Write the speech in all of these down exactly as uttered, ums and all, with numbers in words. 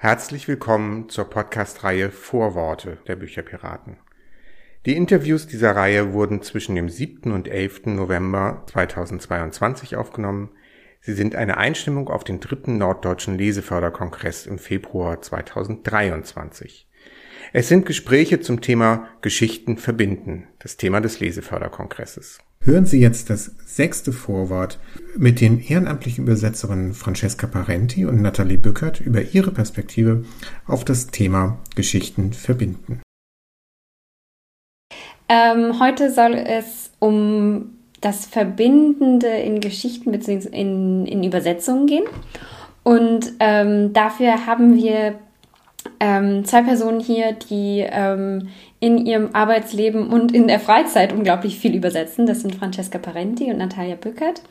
Herzlich willkommen zur Podcast-Reihe Vorworte der Bücherpiraten. Die Interviews dieser Reihe wurden zwischen dem siebten und elften November zweitausendzweiundzwanzig aufgenommen. Sie sind eine Einstimmung auf den dritten Norddeutschen Leseförderkongress im Februar zweitausenddreiundzwanzig. Es sind Gespräche zum Thema Geschichten verbinden, das Thema des Leseförderkongresses. Hören Sie jetzt das sechste Vorwort mit den ehrenamtlichen Übersetzerinnen Francesca Parenti und Nathalie Bückert über ihre Perspektive auf das Thema Geschichten verbinden. Ähm, heute soll es um das Verbindende in Geschichten bzw. in, in Übersetzungen gehen. Und ähm, dafür haben wir Ähm, zwei Personen hier, die ähm, in ihrem Arbeitsleben und in der Freizeit unglaublich viel übersetzen. Das sind Francesca Parenti und Nathalie Bückert.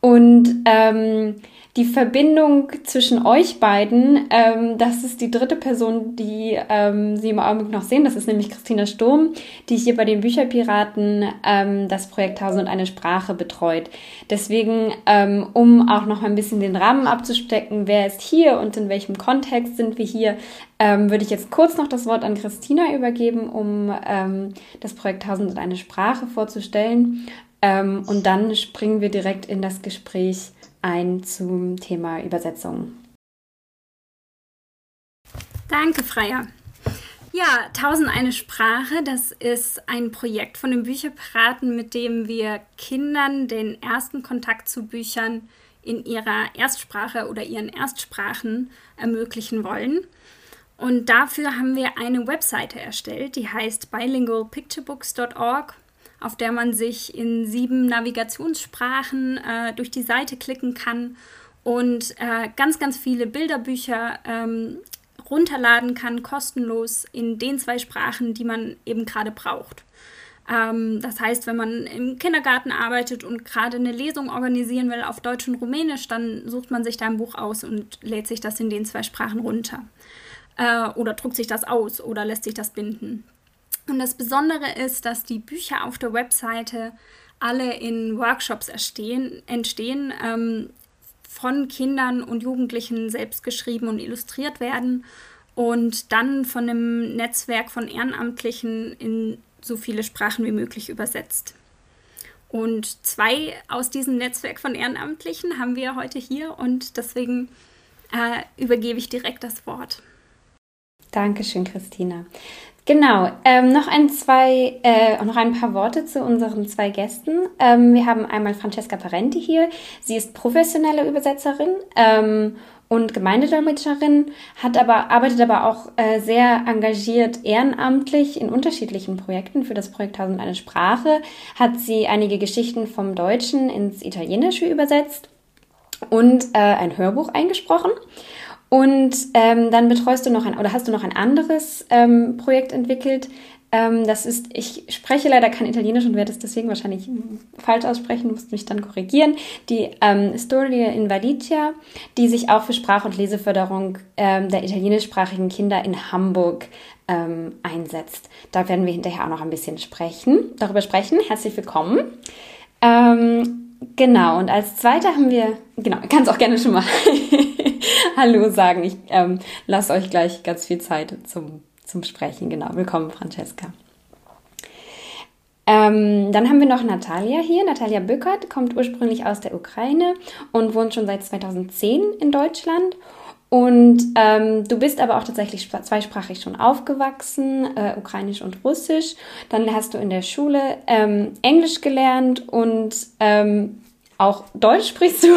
Und ähm, die Verbindung zwischen euch beiden, ähm, das ist die dritte Person, die ähm, Sie im Augenblick noch sehen. Das ist nämlich Christina Sturm, die hier bei den Bücherpiraten ähm, das Projekt Tausend und eine Sprache betreut. Deswegen, ähm, um auch noch ein bisschen den Rahmen abzustecken, wer ist hier und in welchem Kontext sind wir hier, ähm, würde ich jetzt kurz noch das Wort an Christina übergeben, um ähm, das Projekt Tausend und eine Sprache vorzustellen. Und dann springen wir direkt in das Gespräch ein zum Thema Übersetzung. Danke, Freya. Ja, Tausend eine Sprache, das ist ein Projekt von den Bücherpiraten, mit dem wir Kindern den ersten Kontakt zu Büchern in ihrer Erstsprache oder ihren Erstsprachen ermöglichen wollen. Und dafür haben wir eine Webseite erstellt, die heißt bilingual picture books dot org. auf der man sich in sieben Navigationssprachen äh, durch die Seite klicken kann und äh, ganz, ganz viele Bilderbücher ähm, runterladen kann, kostenlos in den zwei Sprachen, die man eben gerade braucht. Ähm, das heißt, wenn man im Kindergarten arbeitet und gerade eine Lesung organisieren will auf Deutsch und Rumänisch, dann sucht man sich da ein Buch aus und lädt sich das in den zwei Sprachen runter. Äh, oder druckt sich das aus oder lässt sich das binden. Und das Besondere ist, dass die Bücher auf der Webseite alle in Workshops erstehen, entstehen, ähm, von Kindern und Jugendlichen selbst geschrieben und illustriert werden und dann von einem Netzwerk von Ehrenamtlichen in so viele Sprachen wie möglich übersetzt. Und zwei aus diesem Netzwerk von Ehrenamtlichen haben wir heute hier und deswegen äh, übergebe ich direkt das Wort. Dankeschön, Christina. Genau, ähm, noch, ein, zwei, äh, noch ein paar Worte zu unseren zwei Gästen. Ähm, wir haben einmal Francesca Parenti hier. Sie ist professionelle Übersetzerin ähm, und Gemeindedolmetscherin, hat aber, arbeitet aber auch äh, sehr engagiert ehrenamtlich in unterschiedlichen Projekten. Für das Projekt Tausend und eine Sprache hat sie einige Geschichten vom Deutschen ins Italienische übersetzt und äh, ein Hörbuch eingesprochen. Und ähm, dann betreust du noch ein, oder hast du noch ein anderes ähm, Projekt entwickelt. Ähm, das ist, ich spreche leider kein Italienisch und werde es deswegen wahrscheinlich falsch aussprechen, musst mich dann korrigieren. Die ähm, Storie in Valigia, die sich auch für Sprach- und Leseförderung ähm, der italienischsprachigen Kinder in Hamburg ähm, einsetzt. Da werden wir hinterher auch noch ein bisschen sprechen, darüber sprechen. Herzlich willkommen. Ähm, Genau, und als Zweiter haben wir, genau, kannst auch gerne schon mal Hallo sagen. Ich ähm, lasse euch gleich ganz viel Zeit zum, zum Sprechen. Genau, willkommen, Francesca. Ähm, dann haben wir noch Nathalie hier. Nathalie Bückert kommt ursprünglich aus der Ukraine und wohnt schon seit zweitausendzehn in Deutschland. Und ähm, du bist aber auch tatsächlich zweisprachig schon aufgewachsen, äh, ukrainisch und russisch. Dann hast du in der Schule ähm, Englisch gelernt und ähm, auch Deutsch sprichst du.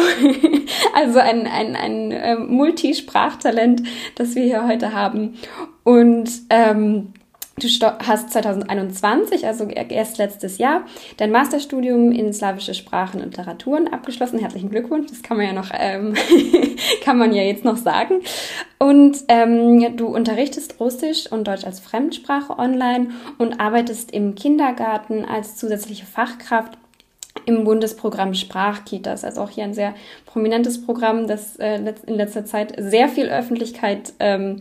Also ein, ein, ein äh, Multisprachtalent, das wir hier heute haben. Und ähm, du hast zweitausendeinundzwanzig, also erst letztes Jahr, dein Masterstudium in slawische Sprachen und Literaturen abgeschlossen. Herzlichen Glückwunsch, das kann man ja noch, ähm, kann man ja jetzt noch sagen. Und ähm, du unterrichtest Russisch und Deutsch als Fremdsprache online und arbeitest im Kindergarten als zusätzliche Fachkraft im Bundesprogramm Sprachkitas, also auch hier ein sehr prominentes Programm, das äh, in letzter Zeit sehr viel Öffentlichkeit ähm,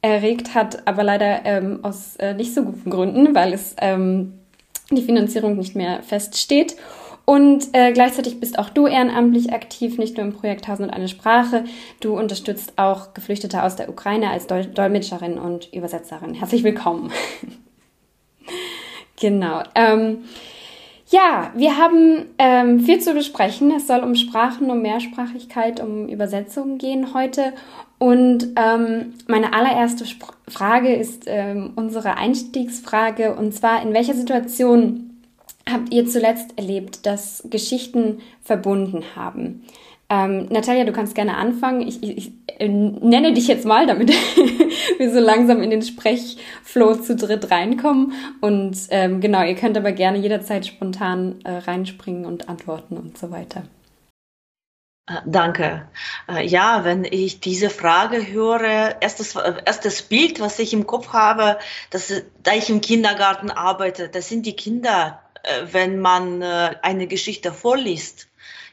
erregt hat, aber leider ähm, aus äh, nicht so guten Gründen, weil es ähm, die Finanzierung nicht mehr feststeht. Und äh, gleichzeitig bist auch du ehrenamtlich aktiv, nicht nur im Projekt Tausend und eine Sprache. Du unterstützt auch Geflüchtete aus der Ukraine als Dol- Dolmetscherin und Übersetzerin. Herzlich willkommen. Genau. Ähm, ja, wir haben ähm, viel zu besprechen. Es soll um Sprachen, um Mehrsprachigkeit, um Übersetzungen gehen heute. Und ähm, meine allererste Sp- Frage ist ähm, unsere Einstiegsfrage. Und zwar, in welcher Situation habt ihr zuletzt erlebt, dass Geschichten verbunden haben? Ähm, Natalia, du kannst gerne anfangen. Ich, ich, ich äh, nenne dich jetzt mal, damit wir so langsam in den Sprechflow zu dritt reinkommen. Und ähm, genau, ihr könnt aber gerne jederzeit spontan äh, reinspringen und antworten und so weiter. Danke. Ja, wenn ich diese Frage höre, erstes, erstes Bild, was ich im Kopf habe, dass, da ich im Kindergarten arbeite, das sind die Kinder, wenn man eine Geschichte vorliest.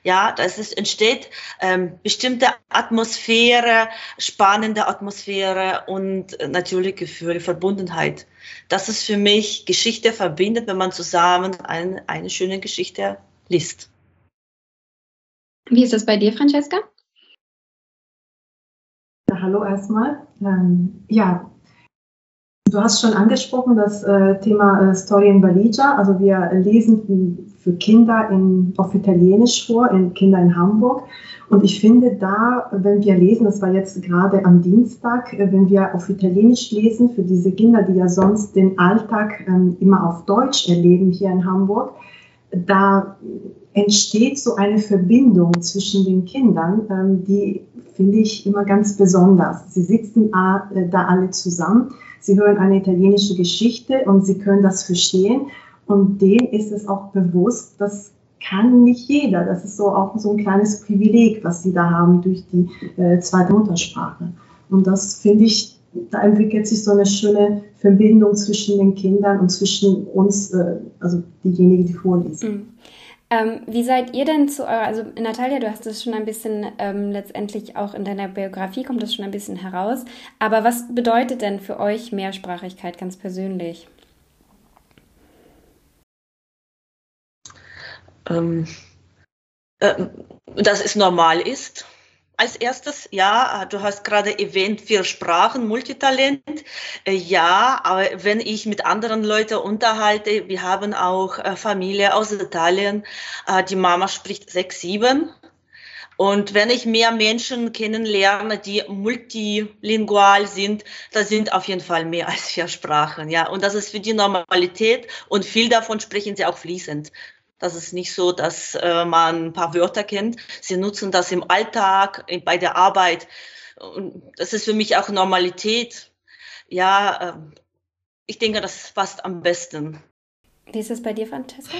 Ja, das ist, entsteht ähm, bestimmte Atmosphäre, spannende Atmosphäre und natürlich Gefühle, Verbundenheit. Das ist für mich, Geschichte verbindet, wenn man zusammen ein, eine schöne Geschichte liest. Wie ist das bei dir, Francesca? Ja, hallo erstmal. Ähm, ja, du hast schon angesprochen das äh, Thema äh, Storie in Valigia. Also wir lesen für Kinder in, auf Italienisch vor, in Kinder in Hamburg. Und ich finde da, wenn wir lesen, das war jetzt gerade am Dienstag, äh, wenn wir auf Italienisch lesen, für diese Kinder, die ja sonst den Alltag äh, immer auf Deutsch erleben hier in Hamburg, da entsteht so eine Verbindung zwischen den Kindern, die finde ich immer ganz besonders. Sie sitzen da alle zusammen, sie hören eine italienische Geschichte und sie können das verstehen. Und dem ist es auch bewusst, das kann nicht jeder. Das ist so auch so ein kleines Privileg, was sie da haben durch die zweite Muttersprache. Und das finde ich, da entwickelt sich so eine schöne Verbindung zwischen den Kindern und zwischen uns, also diejenigen, die vorlesen. Mhm. Ähm, wie seid ihr denn zu eurer, also Natalia, du hast das schon ein bisschen, ähm, letztendlich auch in deiner Biografie kommt das schon ein bisschen heraus, aber was bedeutet denn für euch Mehrsprachigkeit ganz persönlich? Ähm, ähm, dass es normal ist. Als erstes, ja, du hast gerade erwähnt, vier Sprachen, Multitalent. Ja, aber wenn ich mit anderen Leuten unterhalte, wir haben auch Familie aus Italien, die Mama spricht sechs, sieben. Und wenn ich mehr Menschen kennenlerne, die multilingual sind, da sind auf jeden Fall mehr als vier Sprachen. Ja, und das ist für die Normalität und viel davon sprechen sie auch fließend. Das ist nicht so, dass äh, man ein paar Wörter kennt. Sie nutzen das im Alltag, bei der Arbeit. Und das ist für mich auch Normalität. Ja, äh, ich denke, das passt am besten. Wie ist es bei dir, Francesca?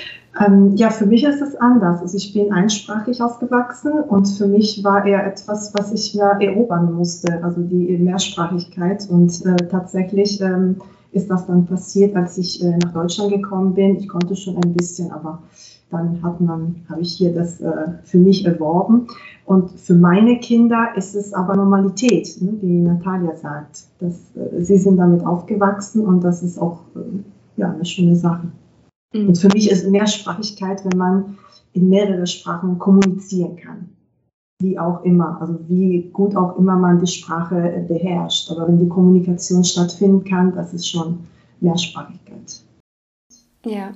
Ähm, ja, für mich ist es anders. Also ich bin einsprachig aufgewachsen und für mich war eher etwas, was ich ja erobern musste, also die Mehrsprachigkeit. Und äh, tatsächlich ähm, ist das dann passiert, als ich äh, nach Deutschland gekommen bin. Ich konnte schon ein bisschen, aber dann hat man, habe ich hier das äh, für mich erworben. Und für meine Kinder ist es aber Normalität, ne, wie Natalia sagt. Das, äh, sie sind damit aufgewachsen und das ist auch äh, ja, eine schöne Sache. Mhm. Und für mich ist Mehrsprachigkeit, wenn man in mehrere Sprachen kommunizieren kann. Wie auch immer, also wie gut auch immer man die Sprache beherrscht. Aber wenn die Kommunikation stattfinden kann, das ist schon Mehrsprachigkeit. Ja,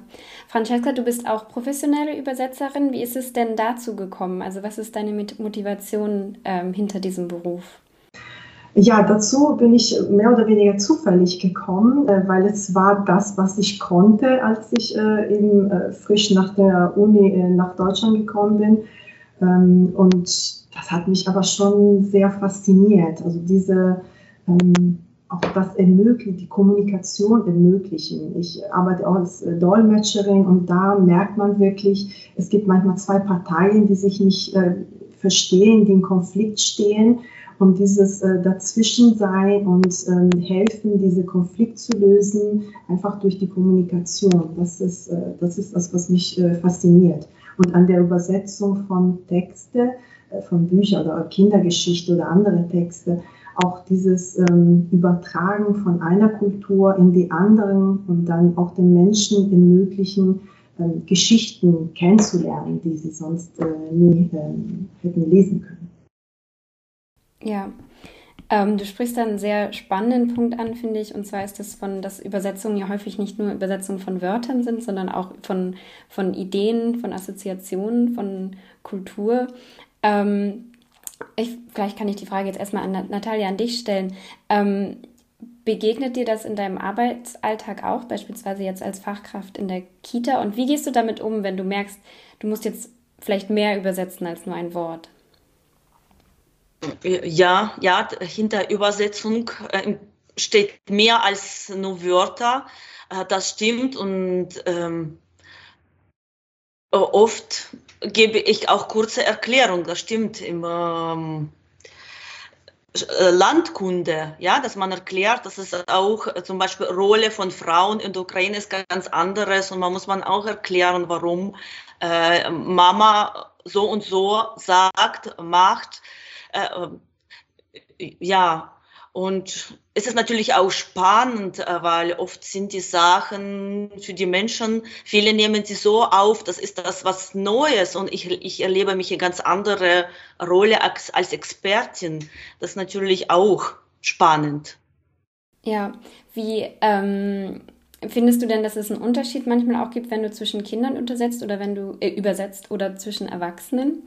Francesca, du bist auch professionelle Übersetzerin. Wie ist es denn dazu gekommen? Also was ist deine Motivation ähm, hinter diesem Beruf? Ja, dazu bin ich mehr oder weniger zufällig gekommen, weil es war das, was ich konnte, als ich eben frisch nach der Uni nach Deutschland gekommen bin. Und das hat mich aber schon sehr fasziniert, also diese, auch das ermöglichen, die Kommunikation ermöglichen. Ich arbeite auch als Dolmetscherin und da merkt man wirklich, es gibt manchmal zwei Parteien, die sich nicht verstehen, die im Konflikt stehen und dieses Dazwischensein und helfen, diesen Konflikt zu lösen, einfach durch die Kommunikation. Das ist das, ist das, was mich fasziniert. Und an der Übersetzung von Texten, von Büchern oder Kindergeschichte oder andere Texte, auch dieses ähm, Übertragen von einer Kultur in die anderen und dann auch den Menschen ermöglichen, ähm, Geschichten kennenzulernen, die sie sonst äh, nie ähm, hätten lesen können. Ja, ähm, du sprichst da einen sehr spannenden Punkt an, finde ich, und zwar ist das von, dass Übersetzungen ja häufig nicht nur Übersetzungen von Wörtern sind, sondern auch von, von Ideen, von Assoziationen, von Kultur. Ähm, ich, vielleicht kann ich die Frage jetzt erstmal an Nathalie, an dich stellen. Ähm, Begegnet dir das in deinem Arbeitsalltag auch, beispielsweise jetzt als Fachkraft in der Kita? Und wie gehst du damit um, wenn du merkst, du musst jetzt vielleicht mehr übersetzen als nur ein Wort? Ja, ja, hinter Übersetzung steht mehr als nur Wörter. Das stimmt. Und ähm, oft gebe ich auch kurze Erklärungen. Das stimmt immer. Ähm, Landkunde, ja, dass man erklärt, dass es auch zum Beispiel Rolle von Frauen in der Ukraine ist ganz anderes und man muss man auch erklären, warum äh, Mama so und so sagt, macht, äh, ja, und es ist natürlich auch spannend, weil oft sind die Sachen für die Menschen, viele nehmen sie so auf, das ist das was Neues und ich, ich erlebe mich eine ganz andere Rolle als, als Expertin. Das ist natürlich auch spannend. Ja, wie ähm, findest du denn, dass es einen Unterschied manchmal auch gibt, wenn du zwischen Kindern untersetzt oder wenn du äh, übersetzt oder zwischen Erwachsenen?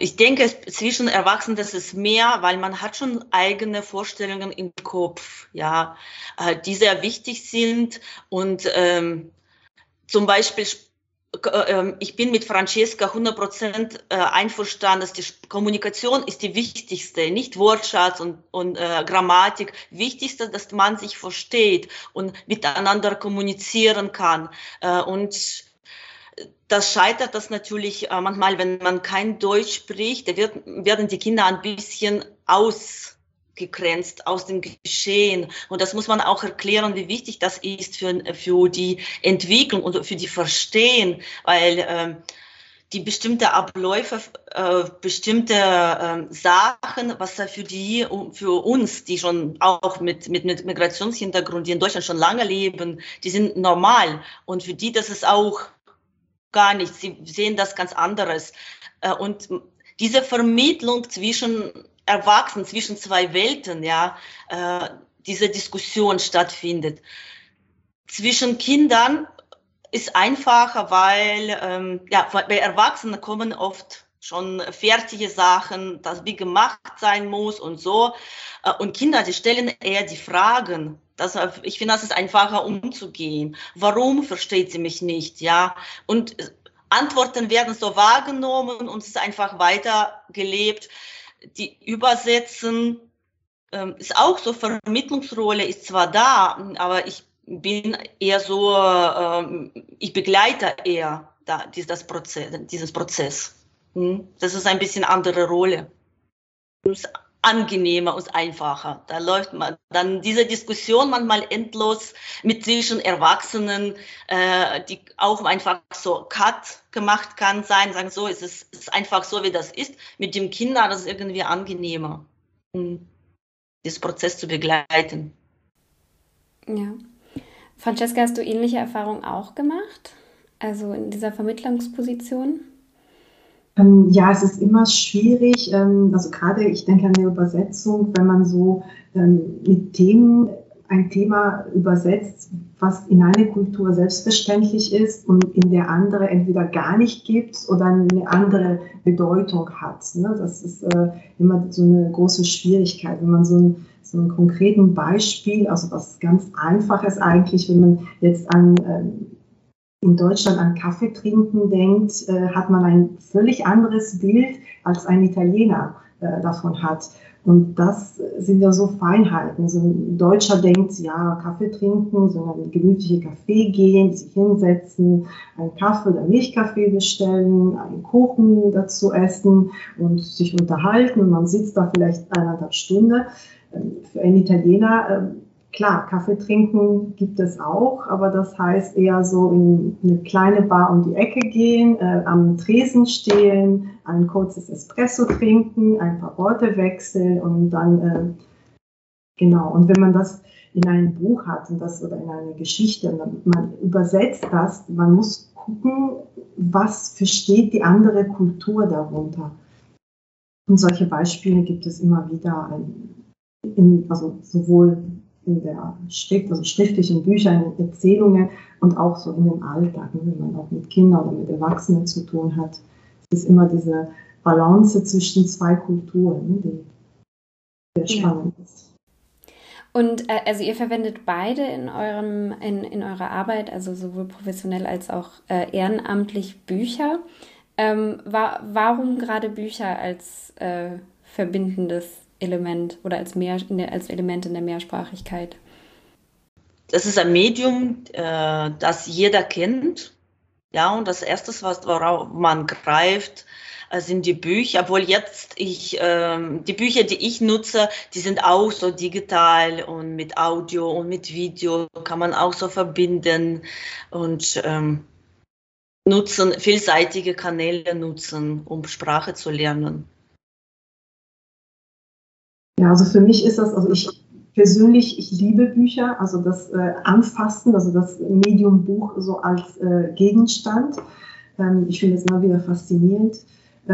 Ich denke, zwischen Erwachsenen das ist mehr, weil man hat schon eigene Vorstellungen im Kopf, ja, die sehr wichtig sind. Und ähm, zum Beispiel, äh, ich bin mit Francesca hundert Prozent einverstanden, dass die Kommunikation ist die wichtigste, nicht Wortschatz und, und äh, Grammatik. Wichtigste, dass man sich versteht und miteinander kommunizieren kann. Äh, und das scheitert das natürlich äh, manchmal, wenn man kein Deutsch spricht, da wird, werden die Kinder ein bisschen ausgegrenzt aus dem Geschehen. Und das muss man auch erklären, wie wichtig das ist für, für die Entwicklung und für die Verstehen, weil äh, die bestimmte Abläufe, äh, bestimmte äh, Sachen, was da für die, für uns, die schon auch mit, mit, mit Migrationshintergrund, die in Deutschland schon lange leben, die sind normal. Und für die, das ist auch gar nicht. Sie sehen das ganz anderes. Und diese Vermittlung zwischen Erwachsenen, zwischen zwei Welten, ja, diese Diskussion stattfindet. Zwischen Kindern ist einfacher, weil ja, bei Erwachsenen kommen oft schon fertige Sachen, das wie gemacht sein muss und so. Und Kinder, die stellen eher die Fragen. Das, ich finde, das ist einfacher umzugehen. Warum versteht sie mich nicht? Ja? Und Antworten werden so wahrgenommen und es ist einfach weitergelebt. Die Übersetzen ähm, ist auch so, Vermittlungsrolle ist zwar da, aber ich bin eher so, ähm, ich begleite eher da, dies, das Prozess, dieses Prozess. Hm? Das ist ein bisschen andere Rolle. Das, angenehmer und einfacher. Da läuft man dann diese Diskussion manchmal endlos mit zwischen Erwachsenen, äh, die auch einfach so cut gemacht kann sein, sagen so, es ist, es ist einfach so, wie das ist. Mit dem Kindern, das ist irgendwie angenehmer, um diesen Prozess zu begleiten. Ja. Francesca, hast du ähnliche Erfahrungen auch gemacht? Also in dieser Vermittlungsposition? Ja, es ist immer schwierig, also gerade ich denke an eine Übersetzung, wenn man so mit Themen ein Thema übersetzt, was in einer Kultur selbstverständlich ist und in der andere entweder gar nicht gibt oder eine andere Bedeutung hat. Das ist immer so eine große Schwierigkeit, wenn man so ein So ein konkreten Beispiel, also was ganz Einfaches eigentlich, wenn man jetzt an in Deutschland an Kaffee trinken denkt, äh, hat man ein völlig anderes Bild, als ein Italiener äh, davon hat. Und das sind ja so Feinheiten. So ein Deutscher denkt, ja, Kaffee trinken, so ein gemütliches Kaffee gehen, sich hinsetzen, einen Kaffee oder Milchkaffee bestellen, einen Kuchen dazu essen und sich unterhalten. Und man sitzt da vielleicht eineinhalb Stunden. Für einen Italiener äh, Klar, Kaffee trinken gibt es auch, aber das heißt eher so in eine kleine Bar um die Ecke gehen, äh, am Tresen stehen, ein kurzes Espresso trinken, ein paar Worte wechseln und dann, äh, genau. Und wenn man das in ein Buch hat und das oder in eine Geschichte. Und man übersetzt das, man muss gucken, was versteht die andere Kultur darunter. Und solche Beispiele gibt es immer wieder, in, also sowohl in der Stift, also schriftlichen Büchern, in Erzählungen und auch so in dem Alltag, wenn man auch mit Kindern oder mit Erwachsenen zu tun hat. Es ist immer diese Balance zwischen zwei Kulturen, die sehr spannend ja. ist. Und äh, also ihr verwendet beide in eurem in, in eurer Arbeit, also sowohl professionell als auch äh, ehrenamtlich Bücher. Ähm, wa- warum gerade Bücher als äh, verbindendes Element oder als, mehr, als Element in der Mehrsprachigkeit? Das ist ein Medium, äh, das jeder kennt. Ja, und das Erste, was worauf man greift, sind die Bücher, obwohl jetzt ich, ähm, die Bücher, die ich nutze, die sind auch so digital und mit Audio und mit Video kann man auch so verbinden und ähm, nutzen, vielseitige Kanäle nutzen, um Sprache zu lernen. Ja, also für mich ist das, also ich persönlich, ich liebe Bücher, also das äh, Anfassen, also das Medium Buch so als äh, Gegenstand. Ähm, ich finde es immer wieder faszinierend.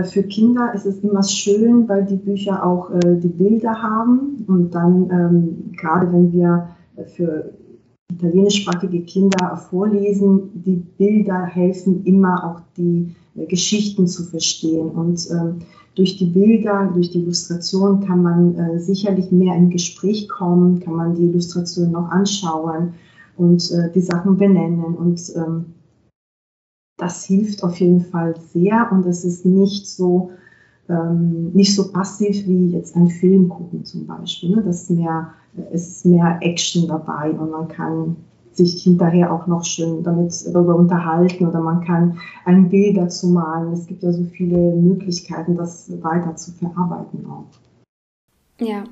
Für Kinder ist es immer schön, weil die Bücher auch äh, die Bilder haben und dann, ähm, gerade wenn wir für italienischsprachige Kinder vorlesen, die Bilder helfen immer auch die äh, Geschichten zu verstehen und ähm, durch die Bilder, durch die Illustration kann man äh, sicherlich mehr in Gespräch kommen, kann man die Illustration noch anschauen und äh, die Sachen benennen und ähm, das hilft auf jeden Fall sehr und es ist nicht so, ähm, nicht so passiv wie jetzt ein Film gucken zum Beispiel. Ne? Das ist mehr, es ist mehr Action dabei und man kann sich hinterher auch noch schön damit darüber unterhalten oder man kann ein Bild dazu malen. Es gibt ja so viele Möglichkeiten, das weiter zu verarbeiten auch. Ja.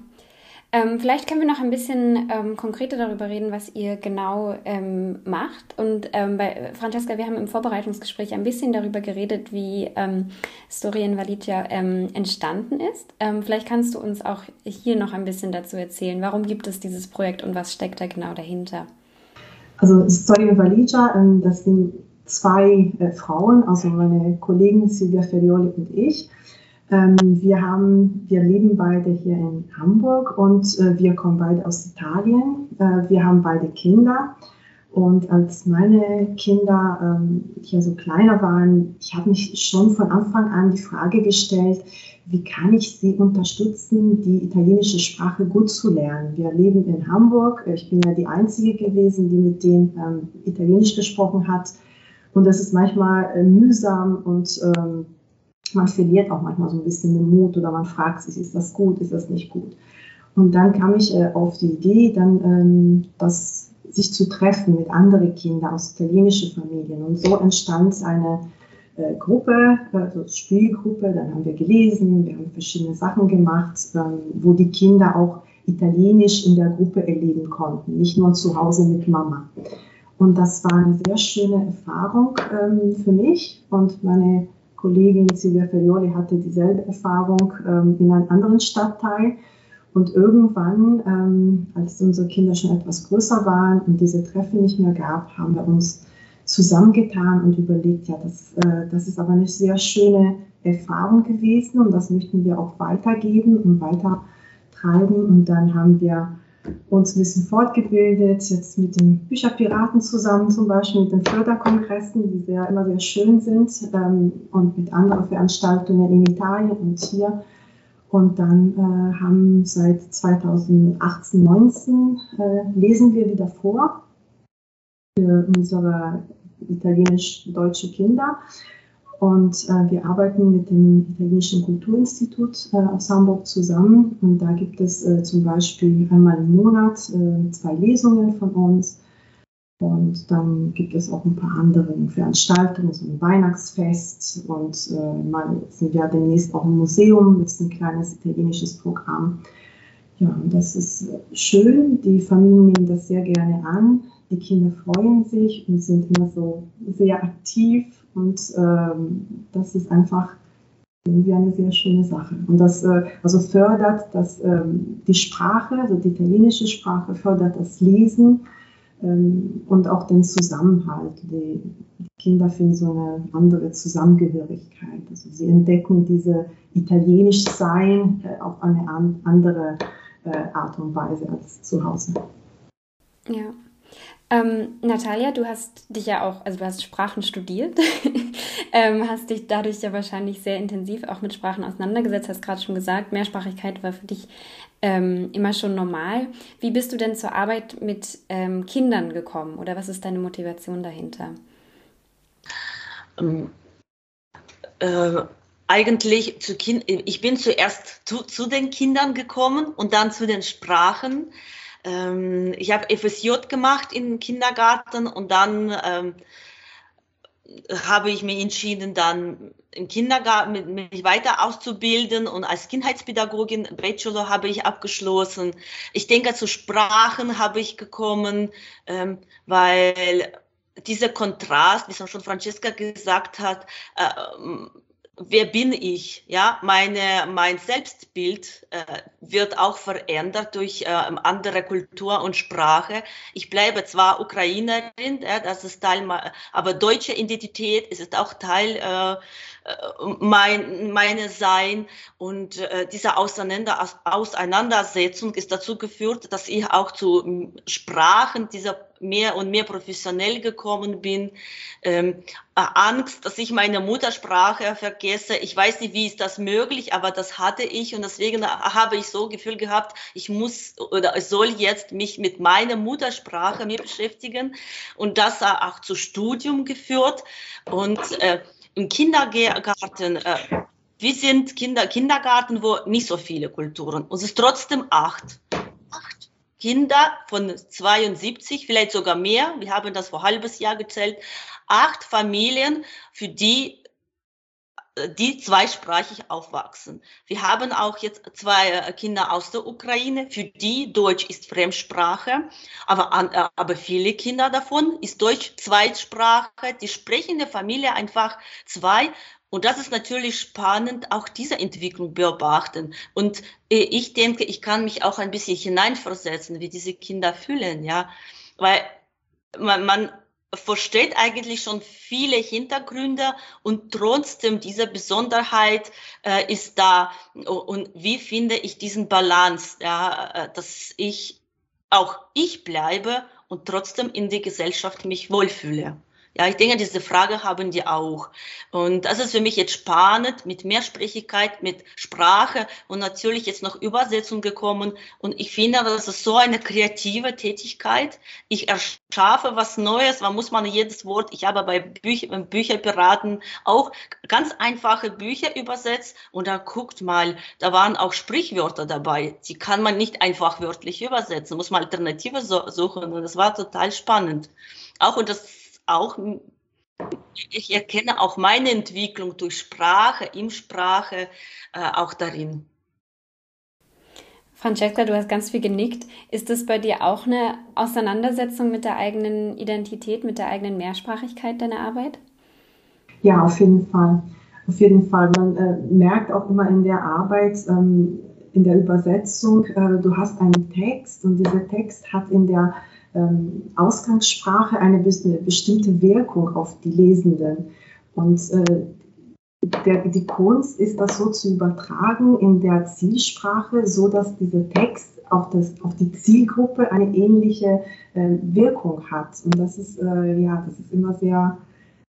Ähm, vielleicht können wir noch ein bisschen ähm, konkreter darüber reden, was ihr genau ähm, macht. Und ähm, bei Francesca, wir haben im Vorbereitungsgespräch ein bisschen darüber geredet, wie ähm, Storie in Valigia ähm, entstanden ist. Ähm, vielleicht kannst du uns auch hier noch ein bisschen dazu erzählen. Warum gibt es dieses Projekt und was steckt da genau dahinter? Also Storie in Valigia, ähm, das sind zwei äh, Frauen, also meine Kollegen Silvia Ferrioli und ich. Wir haben, wir leben beide hier in Hamburg und äh, wir kommen beide aus Italien. Äh, wir haben beide Kinder und als meine Kinder ähm, hier so kleiner waren, ich habe mich schon von Anfang an die Frage gestellt, wie kann ich sie unterstützen, die italienische Sprache gut zu lernen? Wir leben in Hamburg. Ich bin ja die Einzige gewesen, die mit denen ähm, Italienisch gesprochen hat und das ist manchmal äh, mühsam und ähm, man verliert auch manchmal so ein bisschen den Mut oder man fragt sich, ist das gut, ist das nicht gut? Und dann kam ich äh, auf die Idee, dann ähm, das, sich zu treffen mit anderen Kindern aus italienischen Familien. Und so entstand eine äh, Gruppe, also Spielgruppe, dann haben wir gelesen, wir haben verschiedene Sachen gemacht, ähm, wo die Kinder auch Italienisch in der Gruppe erleben konnten, nicht nur zu Hause mit Mama. Und das war eine sehr schöne Erfahrung ähm, für mich und meine Kollegin Silvia Ferrioli hatte dieselbe Erfahrung ähm, in einem anderen Stadtteil und irgendwann, ähm, als unsere Kinder schon etwas größer waren und diese Treffen nicht mehr gab, haben wir uns zusammengetan und überlegt, ja, das, äh, das ist aber eine sehr schöne Erfahrung gewesen und das möchten wir auch weitergeben und weitertreiben und dann haben wir uns ein bisschen fortgebildet, jetzt mit den Bücherpiraten zusammen, zum Beispiel mit den Förderkongressen, die sehr, immer sehr schön sind ähm, und mit anderen Veranstaltungen in Italien und hier. Und dann äh, haben seit zweitausendachtzehn neunzehn äh, lesen wir wieder vor für unsere italienisch-deutsche Kinder. Und äh, wir arbeiten mit dem Italienischen Kulturinstitut äh, aus Hamburg zusammen. Und da gibt es äh, zum Beispiel einmal im Monat äh, zwei Lesungen von uns. Und dann gibt es auch ein paar andere Veranstaltungen, so ein Weihnachtsfest. Und äh, mal sind wir demnächst auch im Museum mit ein kleines italienisches Programm. Ja, und das ist schön. Die Familien nehmen das sehr gerne an. Die Kinder freuen sich und sind immer so sehr aktiv. Und ähm, das ist einfach irgendwie eine sehr schöne Sache. Und das äh, also fördert das, ähm, die Sprache, also die italienische Sprache, fördert das Lesen ähm, und auch den Zusammenhalt. Die, die Kinder finden so eine andere Zusammengehörigkeit. Also sie entdecken diese italienisch Sein äh, auf eine an, andere äh, Art und Weise als zu Hause. Ja. Ähm, Natalia, du hast dich ja auch, also du hast Sprachen studiert, ähm, hast dich dadurch ja wahrscheinlich sehr intensiv auch mit Sprachen auseinandergesetzt, hast gerade schon gesagt, Mehrsprachigkeit war für dich ähm, immer schon normal. Wie bist du denn zur Arbeit mit ähm, Kindern gekommen oder was ist deine Motivation dahinter? Ähm, äh, eigentlich, zu kind- ich bin zuerst zu, zu den Kindern gekommen und dann zu den Sprachen. Ich habe F S J gemacht im Kindergarten und dann ähm, habe ich mich entschieden, dann im Kindergarten mich weiter auszubilden und als Kindheitspädagogin Bachelor habe ich abgeschlossen. Ich denke, zu Sprachen habe ich gekommen, ähm, weil dieser Kontrast, wie es schon Francesca gesagt hat, äh, wer bin ich? Ja, meine, mein Selbstbild äh, wird auch verändert durch äh, andere Kultur und Sprache. Ich bleibe zwar Ukrainerin, äh, das ist Teil meiner, aber deutsche Identität ist auch Teil äh, mein, meines Sein. Und äh, diese Auseinander, Auseinandersetzung ist dazu geführt, dass ich auch zu Sprachen dieser mehr und mehr professionell gekommen bin, ähm, Angst, dass ich meine Muttersprache vergesse. Ich weiß nicht, wie ist das möglich, aber das hatte ich und deswegen habe ich so Gefühl gehabt, ich muss oder soll jetzt mich mit meiner Muttersprache mehr beschäftigen und das auch zu Studium geführt und äh, im Kindergarten äh, wir sind Kinder, Kindergarten, wo nicht so viele Kulturen und es ist trotzdem acht. Acht. Kinder von zweiundsiebzig, vielleicht sogar mehr, wir haben das vor halbes Jahr gezählt, acht Familien, für die, die zweisprachig aufwachsen. Wir haben auch jetzt zwei Kinder aus der Ukraine, für die Deutsch ist Fremdsprache, aber, aber viele Kinder davon ist Deutsch Zweitsprache, die sprechende Familie einfach zwei. Und das ist natürlich spannend, auch diese Entwicklung beobachten. Und ich denke, ich kann mich auch ein bisschen hineinversetzen, wie diese Kinder fühlen, ja. Weil man, man versteht eigentlich schon viele Hintergründe und trotzdem diese Besonderheit äh, ist da. Und wie finde ich diesen Balance, ja, dass ich auch ich bleibe und trotzdem in der Gesellschaft mich wohlfühle. Ja, ich denke, diese Frage haben die auch. Und das ist für mich jetzt spannend, mit Mehrsprachigkeit, mit Sprache und natürlich jetzt noch Übersetzung gekommen. Und ich finde, das ist so eine kreative Tätigkeit. Ich erschaffe was Neues, man muss man jedes Wort, ich habe bei Büch, Bücherpiraten auch ganz einfache Bücher übersetzt. Und da guckt mal, da waren auch Sprichwörter dabei. Die kann man nicht einfach wörtlich übersetzen, muss man Alternative so, suchen. Und das war total spannend. Auch und das Auch, ich erkenne auch meine Entwicklung durch Sprache, in Sprache, äh, auch darin. Francesca, du hast ganz viel genickt. Ist das bei dir auch eine Auseinandersetzung mit der eigenen Identität, mit der eigenen Mehrsprachigkeit deiner Arbeit? Ja, auf jeden Fall. Auf jeden Fall. Man äh, merkt auch immer in der Arbeit, ähm, in der Übersetzung, äh, du hast einen Text und dieser Text hat in der Ausgangssprache eine bestimmte Wirkung auf die Lesenden. Und äh, der, die Kunst ist, das so zu übertragen in der Zielsprache, so dass dieser Text auf, das, auf die Zielgruppe eine ähnliche äh, Wirkung hat. Und das ist, äh, ja, das ist immer sehr,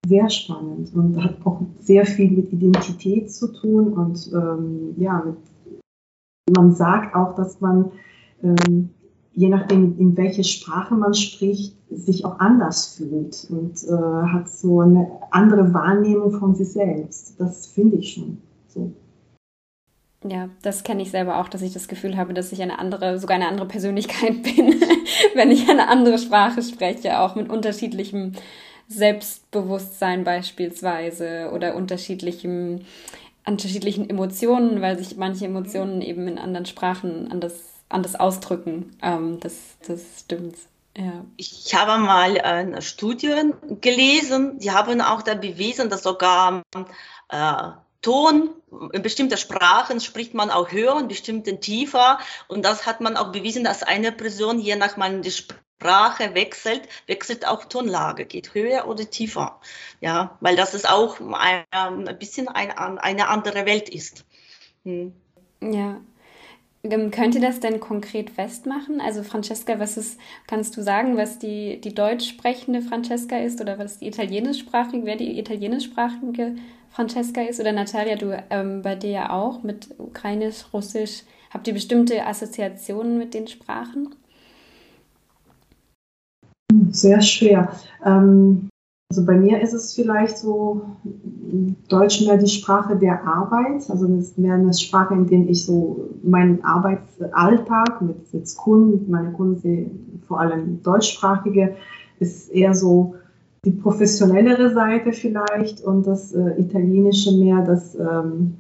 sehr spannend und hat auch sehr viel mit Identität zu tun. Und ähm, ja, mit, man sagt auch, dass man ähm, je nachdem, in welche Sprache man spricht, sich auch anders fühlt und äh, hat so eine andere Wahrnehmung von sich selbst. Das finde ich schon so. Ja, das kenne ich selber auch, dass ich das Gefühl habe, dass ich eine andere, sogar eine andere Persönlichkeit bin, wenn ich eine andere Sprache spreche, auch mit unterschiedlichem Selbstbewusstsein beispielsweise oder unterschiedlichem, unterschiedlichen Emotionen, weil sich manche Emotionen eben in anderen Sprachen anders anders ausdrücken, ähm, das, das stimmt. Ja. Ich habe mal eine Studie gelesen, die haben auch da bewiesen, dass sogar äh, Ton, in bestimmten Sprachen spricht man auch höher, in bestimmten tiefer. Und das hat man auch bewiesen, dass eine Person, je nach man die Sprache wechselt, wechselt auch Tonlage, geht höher oder tiefer. Ja, weil das ist auch ein, ein bisschen ein, eine andere Welt ist. Hm. Ja. Könnt ihr das denn konkret festmachen? Also Francesca, was ist, kannst du sagen, was die, die deutsch sprechende Francesca ist oder was die italienischsprachige, wer die italienischsprachige Francesca ist? Oder Natalia, du ähm, bei dir ja auch mit Ukrainisch, Russisch. Habt ihr bestimmte Assoziationen mit den Sprachen? Sehr schwer. Ähm, also bei mir ist es vielleicht so, Deutsch mehr die Sprache der Arbeit, also das ist mehr eine Sprache, in der ich so meinen Arbeitsalltag mit, mit Kunden, meine Kunden, vor allem deutschsprachige, ist eher so die professionellere Seite vielleicht und das äh, Italienische mehr das ähm,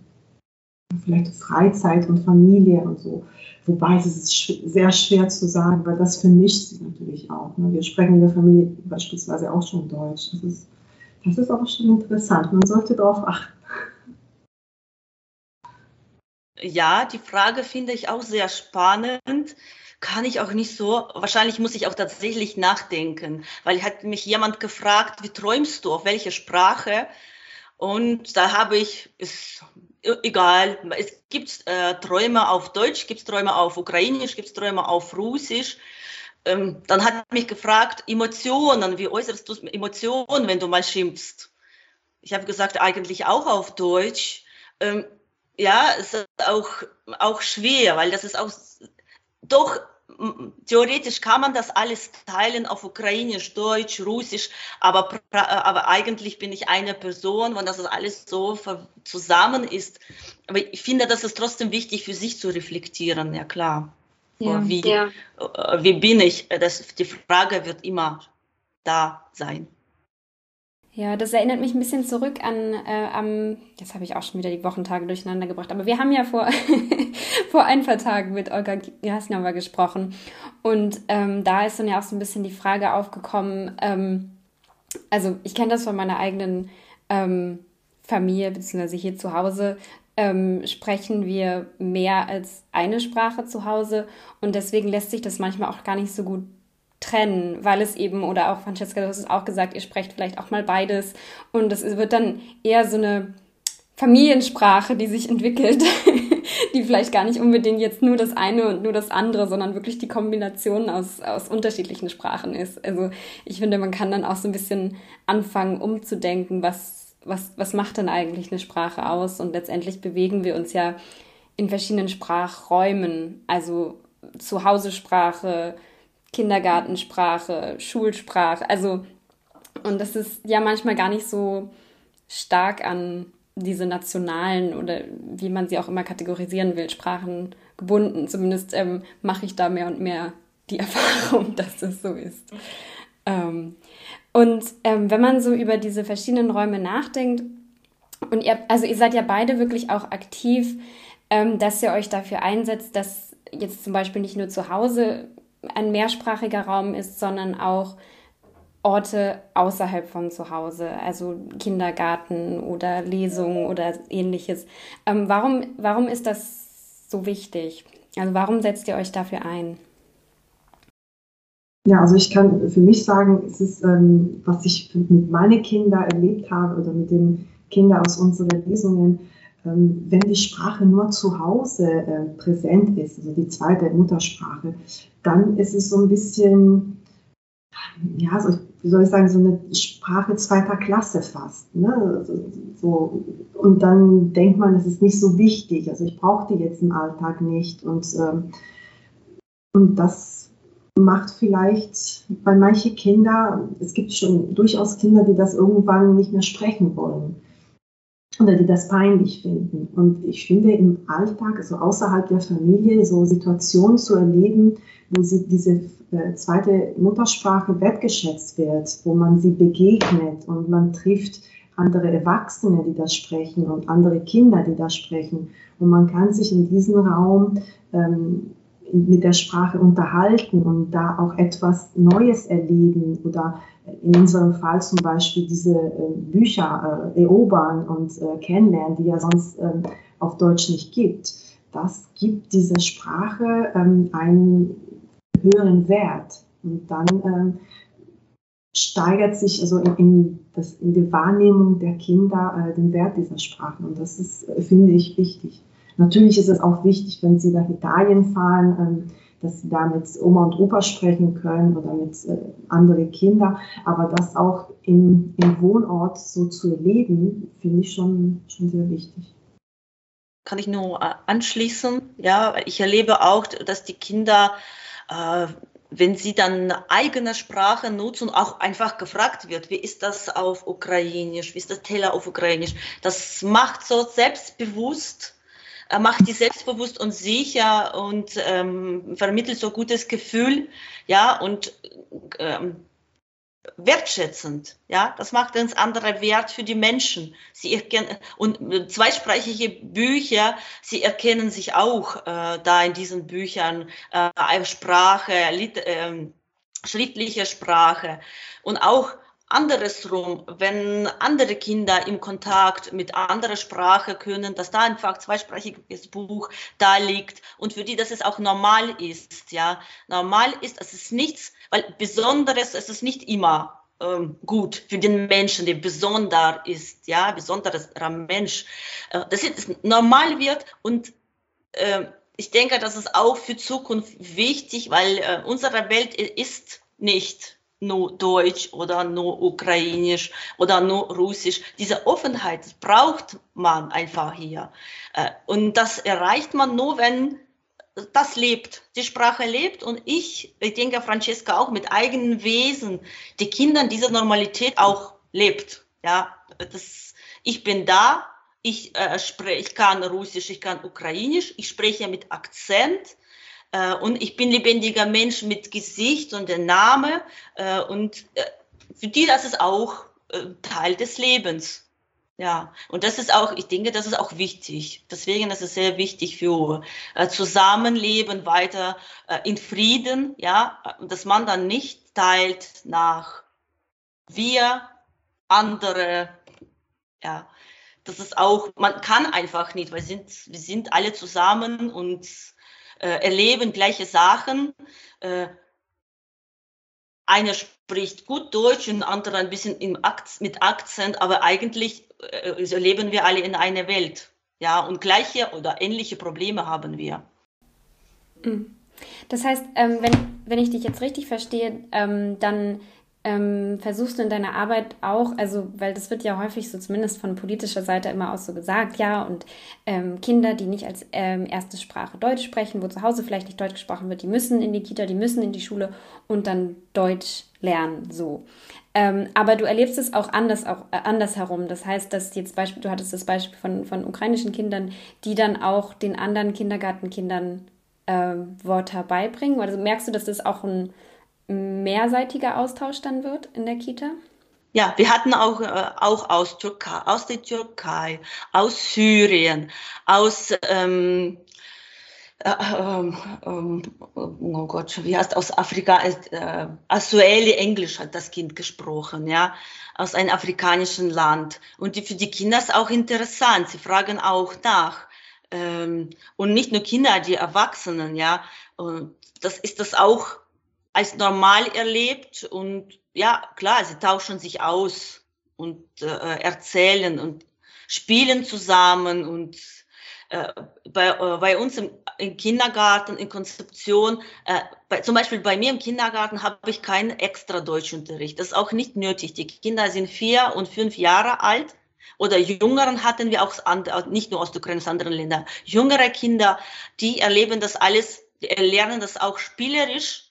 vielleicht Freizeit und Familie und so. Wobei es ist sch- sehr schwer zu sagen, weil das vermischt sich natürlich auch. Ne? Wir sprechen in der Familie beispielsweise auch schon Deutsch. Das ist, das ist auch schon interessant. Man sollte darauf achten. Ja, die Frage finde ich auch sehr spannend. Kann ich auch nicht so, wahrscheinlich muss ich auch tatsächlich nachdenken, weil hat mich jemand gefragt, wie träumst du, auf welche Sprache? Und da habe ich, ist egal, es gibt äh, Träume auf Deutsch, gibt es Träume auf Ukrainisch, gibt es Träume auf Russisch. Ähm, dann hat mich gefragt, Emotionen, wie äußerst du Emotionen, wenn du mal schimpfst? Ich habe gesagt, eigentlich auch auf Deutsch. Ähm, ja, es ist auch, auch schwer, weil das ist auch... Doch, theoretisch kann man das alles teilen auf Ukrainisch, Deutsch, Russisch, aber, aber eigentlich bin ich eine Person, wenn das alles so zusammen ist. Aber ich finde, das ist trotzdem wichtig, für sich zu reflektieren, ja klar. Ja, wie, ja. wie bin ich? Das, die Frage wird immer da sein. Ja, das erinnert mich ein bisschen zurück an, äh, am, jetzt habe ich auch schon wieder die Wochentage durcheinander gebracht, aber wir haben ja vor, vor ein paar Tagen mit Olga Grasner gesprochen und ähm, da ist dann ja auch so ein bisschen die Frage aufgekommen, ähm, also ich kenne das von meiner eigenen ähm, Familie, beziehungsweise hier zu Hause, ähm, sprechen wir mehr als eine Sprache zu Hause und deswegen lässt sich das manchmal auch gar nicht so gut trennen, weil es eben, oder auch Francesca, du hast es auch gesagt, ihr sprecht vielleicht auch mal beides und es wird dann eher so eine Familiensprache, die sich entwickelt, die vielleicht gar nicht unbedingt jetzt nur das eine und nur das andere, sondern wirklich die Kombination aus, aus unterschiedlichen Sprachen ist. Also ich finde, man kann dann auch so ein bisschen anfangen, umzudenken, was, was, was macht denn eigentlich eine Sprache aus und letztendlich bewegen wir uns ja in verschiedenen Sprachräumen, also Zuhause-Sprache, Kindergartensprache, Schulsprache, also und das ist ja manchmal gar nicht so stark an diese nationalen oder wie man sie auch immer kategorisieren will, Sprachen gebunden. Zumindest ähm, mache ich da mehr und mehr die Erfahrung, dass das so ist. Ähm, und ähm, wenn man so über diese verschiedenen Räume nachdenkt und ihr, also ihr seid ja beide wirklich auch aktiv, ähm, dass ihr euch dafür einsetzt, dass jetzt zum Beispiel nicht nur zu Hause ein mehrsprachiger Raum ist, sondern auch Orte außerhalb von zu Hause, also Kindergarten oder Lesungen oder ähnliches. Ähm, warum, warum ist das so wichtig? Also warum setzt ihr euch dafür ein? Ja, also ich kann für mich sagen, es ist, ähm, was ich mit meinen Kindern erlebt habe oder mit den Kindern aus unseren Lesungen, wenn die Sprache nur zu Hause äh, präsent ist, also die zweite Muttersprache, dann ist es so ein bisschen, ja, so, wie soll ich sagen, so eine Sprache zweiter Klasse fast. Ne? So, und dann denkt man, es ist nicht so wichtig, also ich brauche die jetzt im Alltag nicht. Und, ähm, und das macht vielleicht bei manchen Kindern, es gibt schon durchaus Kinder, die das irgendwann nicht mehr sprechen wollen. Oder die das peinlich finden. Und ich finde, im Alltag, also außerhalb der Familie, so Situationen zu erleben, wo sie diese zweite Muttersprache wertgeschätzt wird, wo man sie begegnet und man trifft andere Erwachsene, die das sprechen und andere Kinder, die das sprechen. Und man kann sich in diesem Raum ähm, mit der Sprache unterhalten und da auch etwas Neues erleben oder in unserem Fall zum Beispiel diese äh, Bücher äh, erobern und äh, kennenlernen, die ja sonst äh, auf Deutsch nicht gibt. Das gibt dieser Sprache ähm, einen höheren Wert. Und dann ähm, steigert sich also in, in, das, in der Wahrnehmung der Kinder äh, den Wert dieser Sprachen. Und das ist, äh, finde ich, wichtig. Natürlich ist es auch wichtig, wenn sie nach Italien fahren, äh, dass sie da mit Oma und Opa sprechen können oder mit äh, anderen Kindern. Aber das auch im, im Wohnort so zu erleben, finde ich schon, schon sehr wichtig. Kann ich nur anschließen. Ja, ich erlebe auch, dass die Kinder, äh, wenn sie dann eigene Sprache nutzen, auch einfach gefragt wird, wie ist das auf Ukrainisch, wie ist das Teller auf Ukrainisch. Das macht so selbstbewusst, äh, macht die selbstbewusst und sicher und ähm, vermittelt so ein gutes Gefühl, ja, und ähm, wertschätzend, ja, das macht einen anderen Wert für die Menschen. Sie erkennen, und zweisprachige Bücher, sie erkennen sich auch äh, da in diesen Büchern, äh, Sprache, Lit- äh, schriftliche Sprache und auch andersrum, wenn andere Kinder im Kontakt mit anderer Sprache können, dass da einfach zweisprachiges Buch da liegt und für die, dass es auch normal ist, ja, normal ist, es ist nichts, weil Besonderes, es ist nicht immer ähm, gut für den Menschen, der besonder ist, ja, besonderer Mensch, äh, dass es normal wird und äh, ich denke, das ist auch für Zukunft wichtig, weil äh, unsere Welt ist nicht nur Deutsch oder nur Ukrainisch oder nur Russisch. Diese Offenheit braucht man einfach hier. Und das erreicht man nur, wenn das lebt, die Sprache lebt. Und ich, ich denke, Francesca auch mit eigenem Wesen, die Kindern diese Normalität auch lebt. Ja, das, ich bin da, ich, äh, spreche, ich kann Russisch, ich kann Ukrainisch, ich spreche mit Akzent. Und ich bin lebendiger Mensch mit Gesicht und der Name. Und für die, das ist auch Teil des Lebens. Ja, und das ist auch, ich denke, das ist auch wichtig. Deswegen ist es sehr wichtig für Zusammenleben weiter in Frieden, ja, dass man dann nicht teilt nach wir, andere, ja. Das ist auch, man kann einfach nicht, weil wir sind, wir sind alle zusammen und erleben gleiche Sachen. Einer spricht gut Deutsch und der andere ein bisschen mit Akzent, aber eigentlich leben wir alle in einer Welt. Ja, und gleiche oder ähnliche Probleme haben wir. Das heißt, wenn, wenn ich dich jetzt richtig verstehe, dann versuchst du in deiner Arbeit auch, also weil das wird ja häufig so zumindest von politischer Seite immer auch so gesagt, ja, und ähm, Kinder, die nicht als ähm, erste Sprache Deutsch sprechen, wo zu Hause vielleicht nicht Deutsch gesprochen wird, die müssen in die Kita, die müssen in die Schule und dann Deutsch lernen, so. Ähm, aber du erlebst es auch anders, auch äh, andersherum. Das heißt, dass jetzt Beispiel, du hattest das Beispiel von, von ukrainischen Kindern, die dann auch den anderen Kindergartenkindern äh, Wörter beibringen. Also merkst du, dass das auch ein mehrseitiger Austausch dann wird in der Kita? Ja, wir hatten auch, äh, auch aus Türkei, aus der Türkei, aus Syrien, aus, ähm, äh, äh, äh, oh Gott, wie heißt aus Afrika, äh, Swahili Englisch hat das Kind gesprochen, ja, aus einem afrikanischen Land. Und die, für die Kinder ist auch interessant, sie fragen auch nach. Ähm, und nicht nur Kinder, die Erwachsenen, ja, und das ist das auch als normal erlebt und ja, klar, sie tauschen sich aus und äh, erzählen und spielen zusammen und äh, bei, äh, bei uns im, im Kindergarten, in Konzeption, äh, bei, zum Beispiel bei mir im Kindergarten habe ich keinen extra Deutschunterricht, das ist auch nicht nötig, die Kinder sind vier und fünf Jahre alt oder Jüngeren hatten wir auch, nicht nur aus der Ukraine, aus anderen Ländern, jüngere Kinder, die erleben das alles, die lernen das auch spielerisch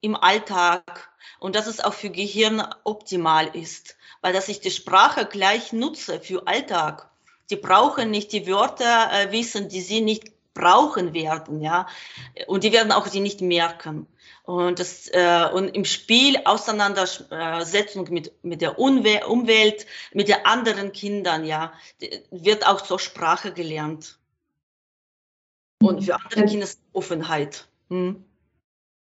im Alltag und dass es auch für Gehirn optimal ist, weil dass ich die Sprache gleich nutze für Alltag. Die brauchen nicht die Wörter äh, wissen, die sie nicht brauchen werden, ja, und die werden auch die nicht merken. Und das äh, und im Spiel Auseinandersetzung mit mit der Unwe- Umwelt, mit den anderen Kindern, ja, wird auch zur Sprache gelernt. Und für andere Kinder ist Offenheit. Hm?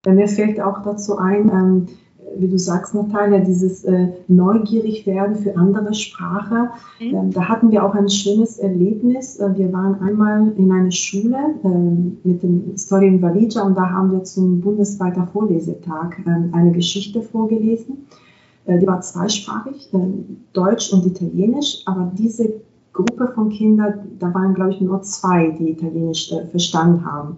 Mir fällt auch dazu ein, wie du sagst, Natalia, dieses äh, Neugierigwerden für andere Sprache. Mhm. Ähm, da hatten wir auch ein schönes Erlebnis. Äh, wir waren einmal in einer Schule äh, mit dem Storie in Valigia und da haben wir zum bundesweiten Vorlesetag äh, eine Geschichte vorgelesen. Äh, die war zweisprachig, äh, Deutsch und Italienisch, aber diese Gruppe von Kindern, da waren, glaube ich, nur zwei, die Italienisch äh, verstanden haben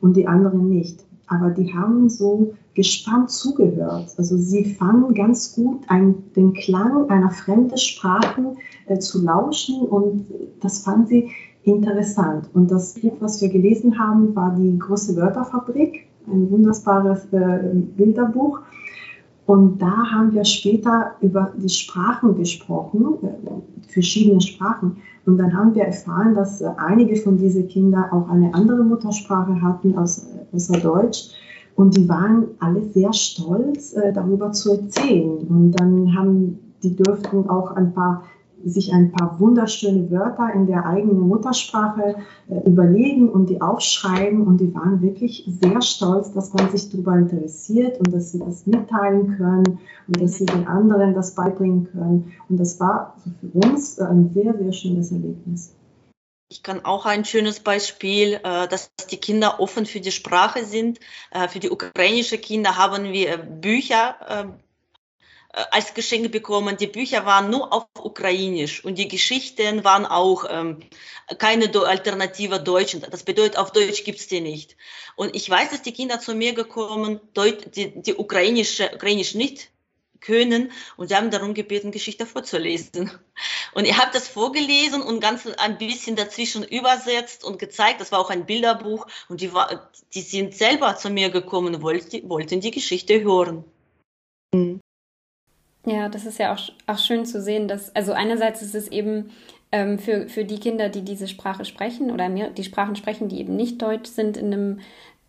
und die anderen nicht. Aber die haben so gespannt zugehört. Also sie fanden ganz gut, ein, den Klang einer fremden Sprache äh, zu lauschen und das fanden sie interessant. Und das Buch, was wir gelesen haben, war die Große Wörterfabrik, ein wunderbares äh, Bilderbuch. Und da haben wir später über die Sprachen gesprochen, äh, verschiedene Sprachen. Und dann haben wir erfahren, dass äh, einige von diesen Kindern auch eine andere Muttersprache hatten als außer Deutsch. Und die waren alle sehr stolz, äh, darüber zu erzählen. Und dann haben die dürften auch ein paar, sich ein paar wunderschöne Wörter in der eigenen Muttersprache äh, überlegen und die aufschreiben. Und die waren wirklich sehr stolz, dass man sich darüber interessiert und dass sie das mitteilen können und dass sie den anderen das beibringen können. Und das war für uns ein sehr, sehr schönes Erlebnis. Ich kann auch ein schönes Beispiel, dass die Kinder offen für die Sprache sind. Für die ukrainischen Kinder haben wir Bücher als Geschenk bekommen. Die Bücher waren nur auf Ukrainisch und die Geschichten waren auch keine alternative Deutsch. Das bedeutet, auf Deutsch gibt es die nicht. Und ich weiß, dass die Kinder zu mir gekommen, die, die ukrainische, ukrainisch nicht können, und sie haben darum gebeten, Geschichte vorzulesen. Und ich habe das vorgelesen und ganz ein bisschen dazwischen übersetzt und gezeigt. Das war auch ein Bilderbuch und die, war, die sind selber zu mir gekommen, wollten, wollten die Geschichte hören. Ja, das ist ja auch, auch schön zu sehen, dass, also einerseits ist es eben ähm, für, für die Kinder, die diese Sprache sprechen oder mehr, die Sprachen sprechen, die eben nicht deutsch sind in einem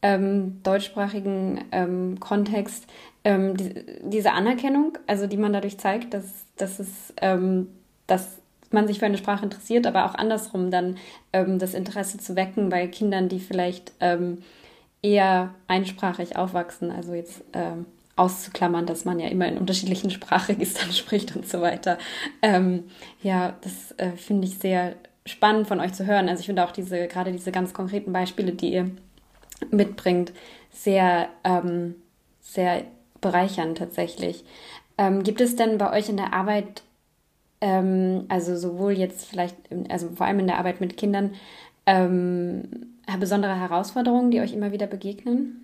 ähm, deutschsprachigen ähm, Kontext, Ähm, die, diese Anerkennung, also die man dadurch zeigt, dass, dass, es, ähm, dass man sich für eine Sprache interessiert, aber auch andersrum dann ähm, das Interesse zu wecken bei Kindern, die vielleicht ähm, eher einsprachig aufwachsen, also jetzt ähm, auszuklammern, dass man ja immer in unterschiedlichen Sprachregistern spricht und so weiter. Ähm, ja, das äh, finde ich sehr spannend von euch zu hören. Also ich finde auch diese, gerade diese ganz konkreten Beispiele, die ihr mitbringt, sehr, ähm, sehr bereichern tatsächlich. Ähm, gibt es denn bei euch in der Arbeit, ähm, also sowohl jetzt vielleicht, also vor allem in der Arbeit mit Kindern, ähm, besondere Herausforderungen, die euch immer wieder begegnen?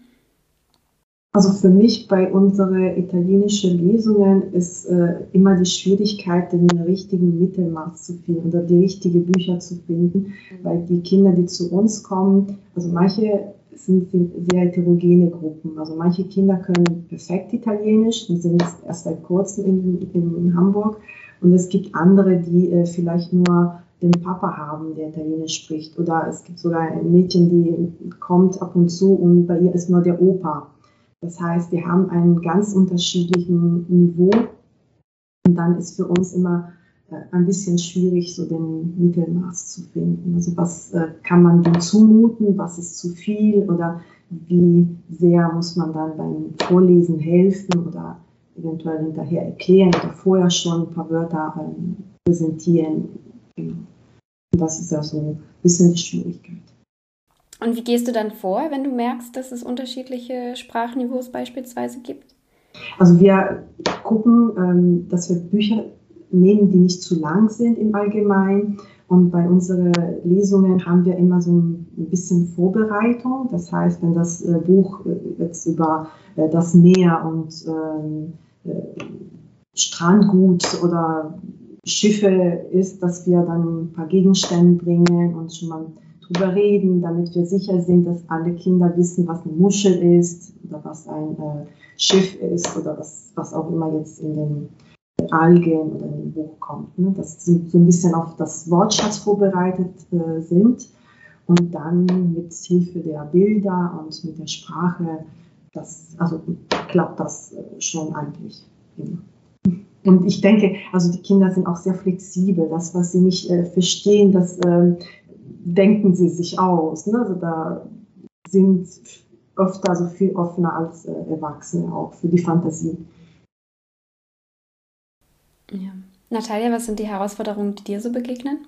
Also für mich bei unseren italienischen Lesungen ist äh, immer die Schwierigkeit, den richtigen Mittelmaß zu finden oder die richtigen Bücher zu finden, mhm. weil die Kinder, die zu uns kommen, also manche sind sehr heterogene Gruppen. Also manche Kinder können perfekt Italienisch und sind erst seit kurzem in, in, in Hamburg. Und es gibt andere, die äh, vielleicht nur den Papa haben, der Italienisch spricht. Oder es gibt sogar ein Mädchen, die kommt ab und zu und bei ihr ist nur der Opa. Das heißt, wir haben einen ganz unterschiedlichen Niveau. Und dann ist für uns immer äh, ein bisschen schwierig, so den Mittelmaß zu finden. Also was äh, kann man denn zumuten, was ist zu viel oder wie sehr muss man dann beim Vorlesen helfen oder eventuell hinterher erklären oder vorher schon ein paar Wörter ähm, präsentieren. Genau. Und das ist ja so ein bisschen die Schwierigkeit. Und wie gehst du dann vor, wenn du merkst, dass es unterschiedliche Sprachniveaus beispielsweise gibt? Also wir gucken, ähm, dass wir Bücher nehmen, die nicht zu lang sind im Allgemeinen. Und bei unseren Lesungen haben wir immer so ein bisschen Vorbereitung. Das heißt, wenn das Buch jetzt über das Meer und äh, Strandgut oder Schiffe ist, dass wir dann ein paar Gegenstände bringen und schon mal drüber reden, damit wir sicher sind, dass alle Kinder wissen, was eine Muschel ist oder was ein äh, Schiff ist oder was, was auch immer jetzt in den Algen oder in dem Buch kommt, ne? Dass sie so ein bisschen auf das Wortschatz vorbereitet äh, sind und dann mit Hilfe der Bilder und mit der Sprache, das, also klappt das äh, schon eigentlich immer. Und ich denke, also die Kinder sind auch sehr flexibel, das, was sie nicht äh, verstehen, das äh, denken sie sich aus, ne? Also da sind öfter so viel offener als äh, Erwachsene auch für die Fantasie. Ja. Nathalie, was sind die Herausforderungen, die dir so begegnen?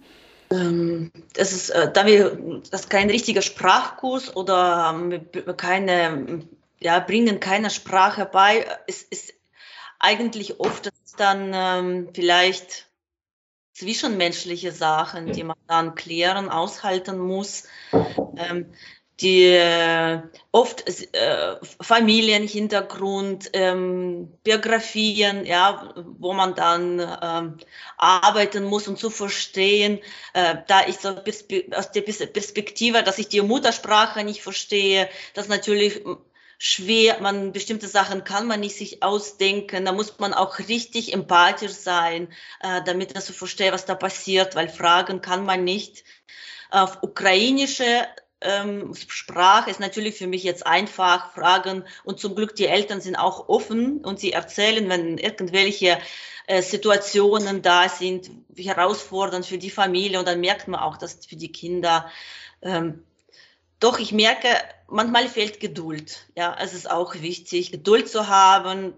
Das ist, da wir das kein richtiger Sprachkurs oder keine, ja, bringen keine Sprache bei, es ist eigentlich oft dann ähm, vielleicht zwischenmenschliche Sachen, die man dann klären, aushalten muss. Ähm, die äh, oft äh, Familienhintergrund, ähm, Biografien, ja, wo man dann ähm, arbeiten muss, um zu verstehen, äh, da ich so aus der Perspektive, dass ich die Muttersprache nicht verstehe, dass natürlich schwer, man bestimmte Sachen kann man nicht sich ausdenken, da muss man auch richtig empathisch sein, äh, damit man so versteht, was da passiert, weil Fragen kann man nicht. Auf ukrainische ähm, Sprache ist natürlich für mich jetzt einfach, Fragen, und zum Glück die Eltern sind auch offen und sie erzählen, wenn irgendwelche äh, Situationen da sind, herausfordernd für die Familie, und dann merkt man auch, dass für die Kinder ähm, doch, ich merke, manchmal fehlt Geduld. Ja, es ist auch wichtig, Geduld zu haben.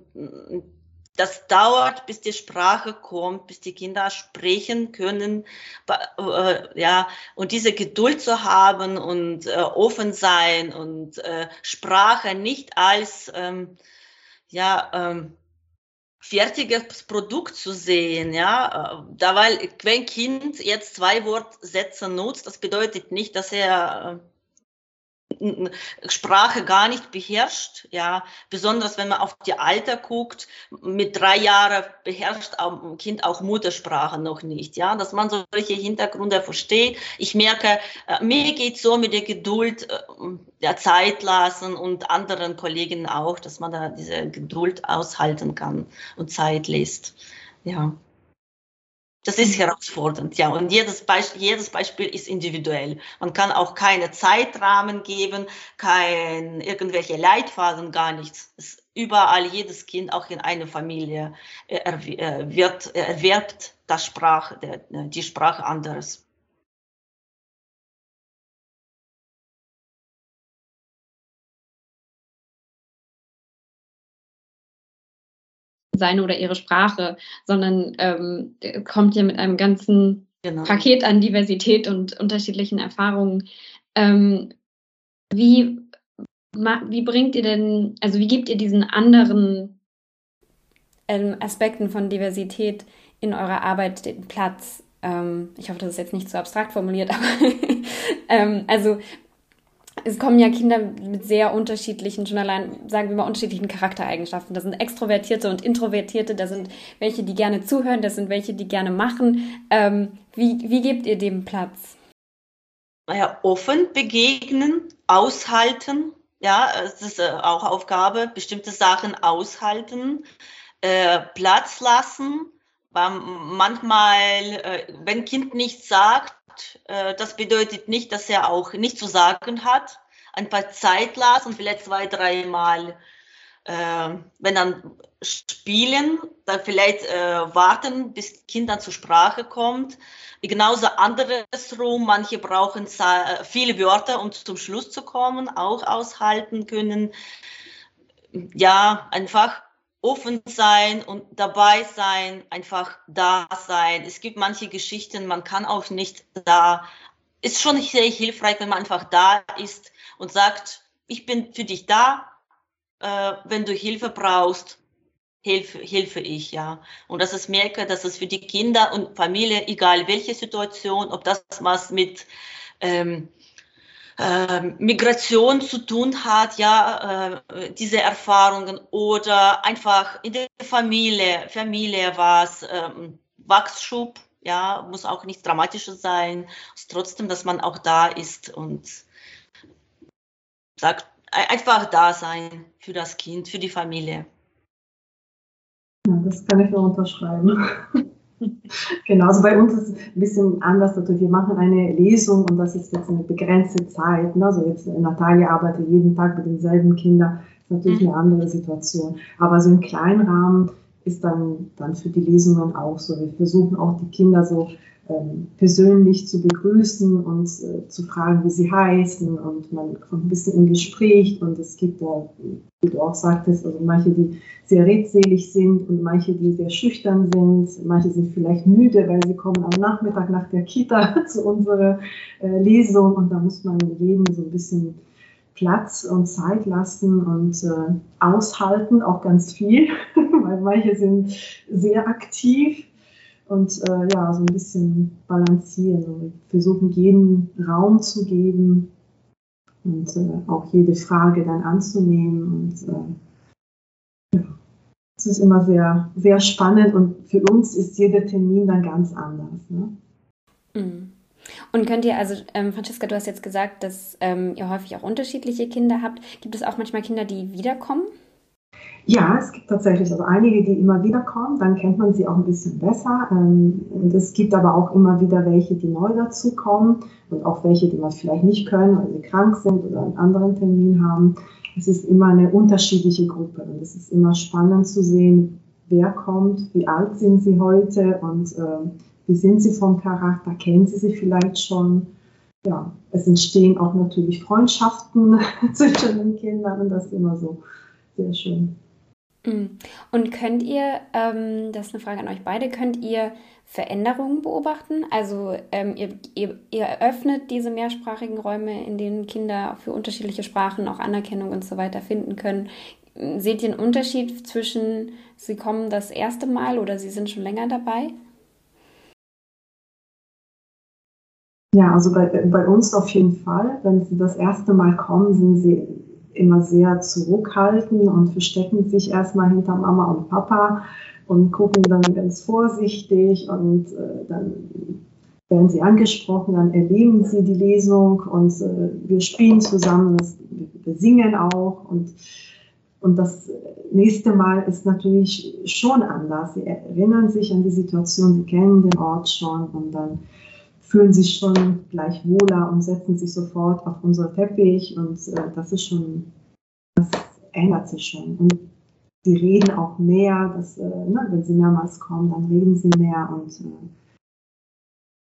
Das dauert, bis die Sprache kommt, bis die Kinder sprechen können. Ja, und diese Geduld zu haben und äh, offen sein und äh, Sprache nicht als ähm, ja ähm, fertiges Produkt zu sehen, ja, da, weil wenn Kind jetzt zwei Wortsätze nutzt, das bedeutet nicht, dass er äh, Sprache gar nicht beherrscht, ja, besonders wenn man auf die Alter guckt, mit drei Jahren beherrscht ein Kind auch Muttersprache noch nicht, ja, dass man solche Hintergründe versteht. Ich merke, mir geht so mit der Geduld, der Zeit lassen, und anderen Kollegen auch, dass man da diese Geduld aushalten kann und Zeit lässt, ja. Das ist herausfordernd, ja. Und jedes Beispiel, jedes Beispiel ist individuell. Man kann auch keine Zeitrahmen geben, kein irgendwelche Leitfaden, gar nichts. Es überall jedes Kind, auch in einer Familie, erwirbt, erwirbt das Sprach, die Sprache anderes. Seine oder ihre Sprache, sondern ähm, kommt ja mit einem ganzen genau. Paket an Diversität und unterschiedlichen Erfahrungen. Ähm, wie, wie bringt ihr denn, also wie gebt ihr diesen anderen ähm, Aspekten von Diversität in eurer Arbeit den Platz? Ähm, ich hoffe, das ist jetzt nicht so abstrakt formuliert, aber ähm, also es kommen ja Kinder mit sehr unterschiedlichen, schon allein, sagen wir mal, unterschiedlichen Charaktereigenschaften. Da sind Extrovertierte und Introvertierte, da sind welche, die gerne zuhören, da sind welche, die gerne machen. Ähm, wie, wie gebt ihr dem Platz? Naja, offen begegnen, aushalten, ja, das ist auch Aufgabe, bestimmte Sachen aushalten, äh, Platz lassen, weil manchmal, wenn Kind nichts sagt, das bedeutet nicht, dass er auch nichts zu sagen hat. Ein paar Zeit lassen, vielleicht zwei, dreimal, äh, wenn dann spielen, dann vielleicht äh, warten, bis Kind dann zur Sprache kommt. Genauso andersrum, manche brauchen viele Wörter, um zum Schluss zu kommen, auch aushalten können. Ja, einfach offen sein und dabei sein, einfach da sein. Es gibt manche Geschichten, man kann auch nicht da. Ist schon sehr hilfreich, wenn man einfach da ist und sagt, ich bin für dich da, äh, wenn du Hilfe brauchst, Hilfe, Hilfe ich, ja. Und dass ich merke, dass es für die Kinder und Familie, egal welche Situation, ob das was mit ähm, Migration zu tun hat, ja, diese Erfahrungen, oder einfach in der Familie, Familie was, Wachsschub, ja, muss auch nicht dramatischer sein, trotzdem, dass man auch da ist und sagt, einfach da sein für das Kind, für die Familie. Ja, das kann ich nur unterschreiben. Genau, also bei uns ist es ein bisschen anders. Also wir machen eine Lesung und das ist jetzt eine begrenzte Zeit. Ne? Also jetzt Nathalie arbeitet jeden Tag mit denselben Kindern, ist natürlich eine andere Situation. Aber so im kleinen Rahmen ist dann, dann für die Lesungen auch so. Wir versuchen auch die Kinder so persönlich zu begrüßen und äh, zu fragen, wie sie heißen, und man kommt ein bisschen in Gespräch, und es gibt da, wie du auch sagtest, also manche, die sehr redselig sind und manche, die sehr schüchtern sind, manche sind vielleicht müde, weil sie kommen am Nachmittag nach der Kita zu unserer äh, Lesung, und da muss man jedem so ein bisschen Platz und Zeit lassen und äh, aushalten, auch ganz viel, weil manche sind sehr aktiv. Und äh, ja, so ein bisschen balancieren und versuchen, jedem Raum zu geben und äh, auch jede Frage dann anzunehmen. Und äh, ja, es ist immer sehr, sehr spannend, und für uns ist jeder Termin dann ganz anders. Ne? Mhm. Und könnt ihr, also ähm, Francesca, du hast jetzt gesagt, dass ähm, ihr häufig auch unterschiedliche Kinder habt. Gibt es auch manchmal Kinder, die wiederkommen? Ja, es gibt tatsächlich also einige, die immer wieder kommen, dann kennt man sie auch ein bisschen besser. Es gibt aber auch immer wieder welche, die neu dazukommen, und auch welche, die man vielleicht nicht können, weil sie krank sind oder einen anderen Termin haben. Es ist immer eine unterschiedliche Gruppe, und es ist immer spannend zu sehen, wer kommt, wie alt sind sie heute und äh, wie sind sie vom Charakter, kennen sie sich vielleicht schon. Ja, es entstehen auch natürlich Freundschaften zwischen den Kindern, und das ist immer so sehr schön. Und könnt ihr, ähm, das ist eine Frage an euch beide, könnt ihr Veränderungen beobachten? Also ähm, ihr, ihr, ihr eröffnet diese mehrsprachigen Räume, in denen Kinder für unterschiedliche Sprachen auch Anerkennung und so weiter finden können. Seht ihr einen Unterschied zwischen, sie kommen das erste Mal oder sie sind schon länger dabei? Ja, also bei, bei uns auf jeden Fall. Wenn sie das erste Mal kommen, sind sie immer sehr zurückhaltend und verstecken sich erstmal hinter Mama und Papa und gucken dann ganz vorsichtig, und äh, dann werden sie angesprochen, dann erleben sie die Lesung, und äh, wir spielen zusammen, das, wir singen auch, und, und das nächste Mal ist natürlich schon anders. Sie erinnern sich an die Situation, sie kennen den Ort schon, und dann fühlen sich schon gleich wohler und setzen sich sofort auf unseren Teppich, und äh, das ist schon, das ändert sich schon. Und sie reden auch mehr, dass, äh, ne, wenn sie mehrmals kommen, dann reden sie mehr, und äh,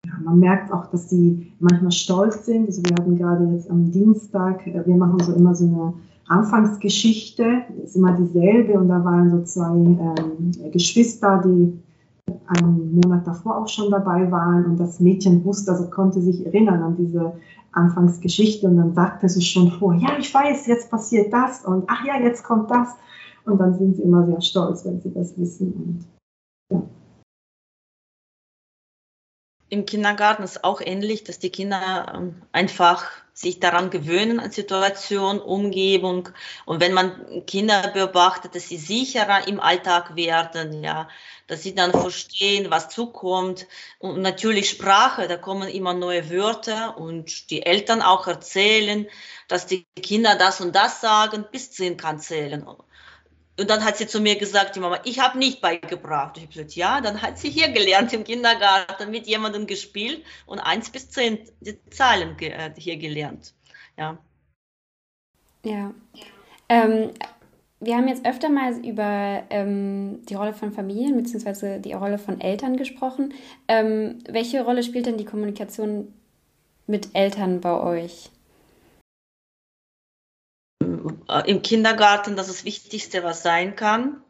ja, man merkt auch, dass sie manchmal stolz sind. Also wir hatten gerade jetzt am Dienstag, äh, wir machen so immer so eine Anfangsgeschichte, ist immer dieselbe, und da waren so zwei äh, Geschwister, die einen Monat davor auch schon dabei waren, und das Mädchen wusste, also konnte sich erinnern an diese Anfangsgeschichte, und dann sagte sie schon vor, ja, ich weiß, jetzt passiert das, und ach ja, jetzt kommt das, und dann sind sie immer sehr stolz, wenn sie das wissen. Und, ja. Im Kindergarten ist auch ähnlich, dass die Kinder einfach sich daran gewöhnen, an Situation, Umgebung, und wenn man Kinder beobachtet, dass sie sicherer im Alltag werden, ja, dass sie dann verstehen, was zukommt, und natürlich Sprache, da kommen immer neue Wörter, und die Eltern auch erzählen, dass die Kinder das und das sagen, bis zehn kann zählen. Und dann hat sie zu mir gesagt, die Mama, ich habe nicht beigebracht. Ich habe gesagt, ja, dann hat sie hier gelernt im Kindergarten, mit jemandem gespielt und eins bis zehn die Zahlen hier gelernt. Ja. Ja. Ähm, wir haben jetzt öfter mal über ähm, die Rolle von Familien bzw. die Rolle von Eltern gesprochen. Ähm, welche Rolle spielt denn die Kommunikation mit Eltern bei euch? Im Kindergarten, das ist das Wichtigste, was sein kann.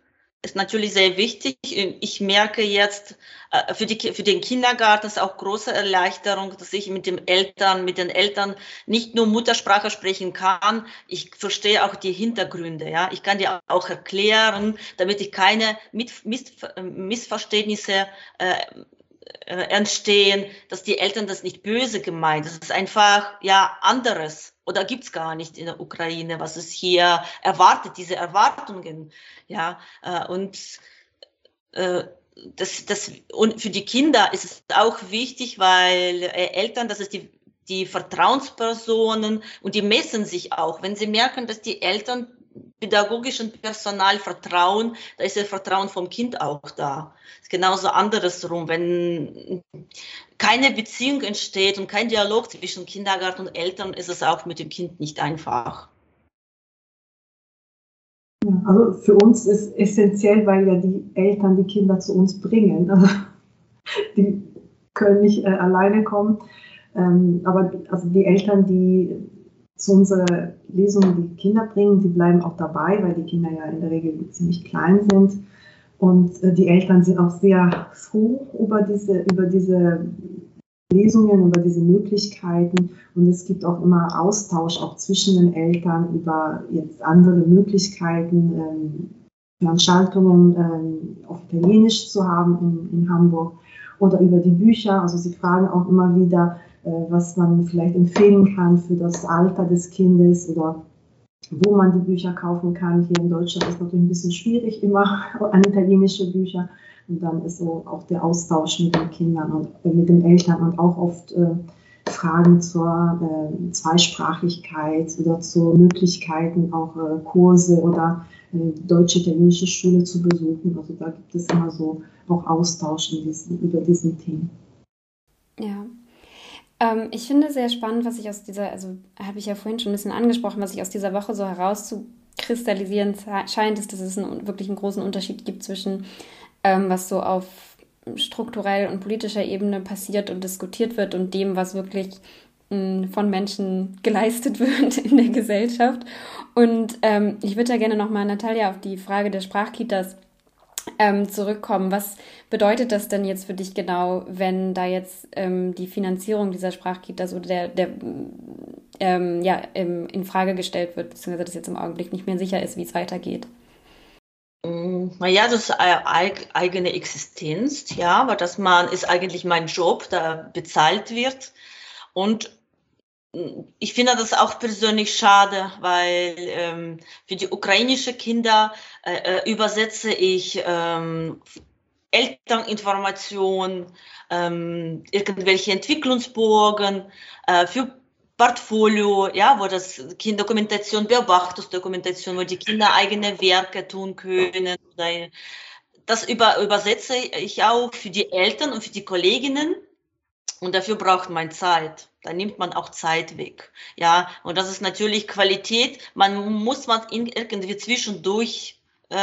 Ist natürlich sehr wichtig. Ich merke jetzt, für, die, für den Kindergarten ist auch große Erleichterung, dass ich mit, dem Eltern, mit den Eltern nicht nur Muttersprache sprechen kann, ich verstehe auch die Hintergründe. Ja? Ich kann die auch erklären, damit ich keine Missverständnisse äh, entstehen, dass die Eltern das nicht böse gemeint. Das ist einfach ja anderes. Oder gibt's gar nicht in der Ukraine, was es hier erwartet, diese Erwartungen, ja, und äh, das, das, und für die Kinder ist es auch wichtig, weil Eltern, das ist die, die Vertrauenspersonen, und die messen sich auch, wenn sie merken, dass die Eltern pädagogischen Personal vertrauen, da ist das Vertrauen vom Kind auch da. Es ist genauso andersrum, wenn keine Beziehung entsteht und kein Dialog zwischen Kindergarten und Eltern, ist es auch mit dem Kind nicht einfach. Also für uns ist essentiell, weil ja die Eltern die Kinder zu uns bringen. Also die können nicht äh, alleine kommen. Ähm, aber also die Eltern, die zu unserer Lesung die Kinder bringen, die bleiben auch dabei, weil die Kinder ja in der Regel ziemlich klein sind. Und äh, die Eltern sind auch sehr froh über diese, über diese Lesungen, über diese Möglichkeiten. Und es gibt auch immer Austausch auch zwischen den Eltern über jetzt andere Möglichkeiten, ähm, Veranstaltungen ähm, auf Italienisch zu haben in, in Hamburg oder über die Bücher. Also sie fragen auch immer wieder, äh, was man vielleicht empfehlen kann für das Alter des Kindes oder wo man die Bücher kaufen kann. Hier in Deutschland ist natürlich ein bisschen schwierig immer an italienische Bücher. Und dann ist so auch der Austausch mit den Kindern und äh, mit den Eltern und auch oft äh, Fragen zur äh, Zweisprachigkeit oder zu Möglichkeiten, auch äh, Kurse oder deutsche-italienische Schule zu besuchen. Also da gibt es immer so auch Austausch in diesen, über diesen Themen. Ja, ähm, ich finde sehr spannend, was ich aus dieser, also habe ich ja vorhin schon ein bisschen angesprochen, was ich aus dieser Woche so herauszukristallisieren scheint, ist, dass es einen, wirklich einen großen Unterschied gibt zwischen, ähm, was so auf strukturell und politischer Ebene passiert und diskutiert wird und dem, was wirklich von Menschen geleistet wird in der Gesellschaft. Und ähm, ich würde da gerne nochmal, Nathalie, auf die Frage der Sprachkitas ähm, zurückkommen. Was bedeutet das denn jetzt für dich genau, wenn da jetzt ähm, die Finanzierung dieser Sprachkitas oder der, der ähm, ja, ähm, in Frage gestellt wird, beziehungsweise das jetzt im Augenblick nicht mehr sicher ist, wie es weitergeht? Naja, das ist eigene Existenz, ja, aber das man, ist eigentlich mein Job, der bezahlt wird. Und ich finde das auch persönlich schade, weil ähm, für die ukrainischen Kinder äh, übersetze ich ähm, Elterninformationen, ähm, irgendwelche Entwicklungsbogen äh, für Portfolio, ja, wo das Kinderdokumentation, Beobachtungsdokumentation, wo die Kinder eigene Werke tun können. Das über, übersetze ich auch für die Eltern und für die Kolleginnen. Und dafür braucht man Zeit. Da nimmt man auch Zeit weg. Ja, und das ist natürlich Qualität. Man muss man irgendwie zwischendurch äh,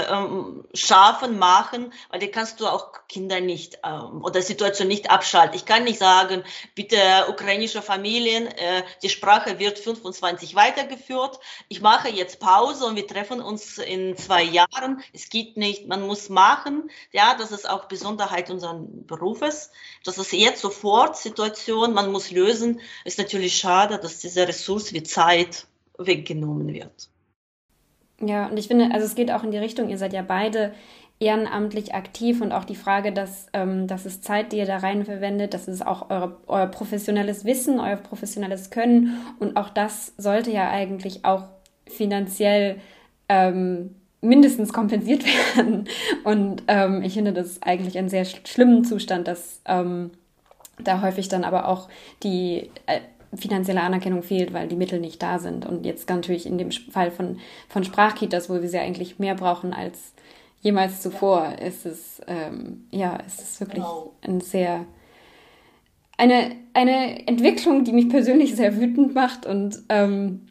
schaffen, machen, weil da kannst du auch Kinder nicht äh, oder Situation nicht abschalten. Ich kann nicht sagen, bitte ukrainische Familien, äh, die Sprache wird fünfundzwanzig weitergeführt. Ich mache jetzt Pause und wir treffen uns in zwei Jahren. Es geht nicht, man muss machen. Ja, das ist auch Besonderheit unseres Berufes. Das ist jetzt sofort Situation, man muss lösen. Ist natürlich schade, dass diese Ressource wie Zeit weggenommen wird. Ja, und ich finde, also es geht auch in die Richtung, ihr seid ja beide ehrenamtlich aktiv und auch die Frage, dass, ähm, das ist Zeit, die ihr da rein verwendet, das ist auch eure, euer professionelles Wissen, euer professionelles Können und auch das sollte ja eigentlich auch finanziell ähm, mindestens kompensiert werden. Und ähm, ich finde das eigentlich einen sehr schlimmen Zustand, dass ähm, da häufig dann aber auch die äh, finanzielle Anerkennung fehlt, weil die Mittel nicht da sind. Und jetzt natürlich in dem Fall von, von Sprachkitas, wo wir sie eigentlich mehr brauchen als jemals zuvor, ist es, ähm, ja, ist es wirklich ein sehr, eine, eine Entwicklung, die mich persönlich sehr wütend macht. Und, ähm,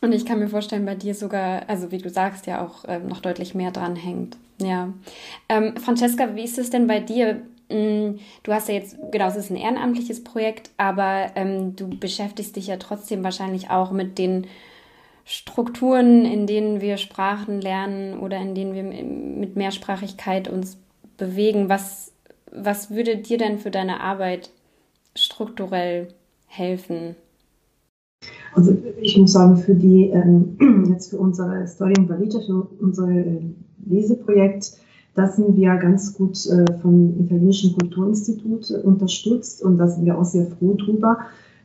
und ich kann mir vorstellen, bei dir sogar, also wie du sagst, ja auch ähm, noch deutlich mehr dran hängt. Ja. Ähm, Francesca, wie ist es denn bei dir? Du hast ja jetzt, genau, es ist ein ehrenamtliches Projekt, aber ähm, du beschäftigst dich ja trotzdem wahrscheinlich auch mit den Strukturen, in denen wir Sprachen lernen oder in denen wir mit Mehrsprachigkeit uns bewegen. Was, was würde dir denn für deine Arbeit strukturell helfen? Also ich muss sagen, für die, ähm, jetzt für unsere Storie in Valigia, für unser Leseprojekt, das sind wir ganz gut äh, vom Italienischen Kulturinstitut äh, unterstützt und da sind wir auch sehr froh drüber,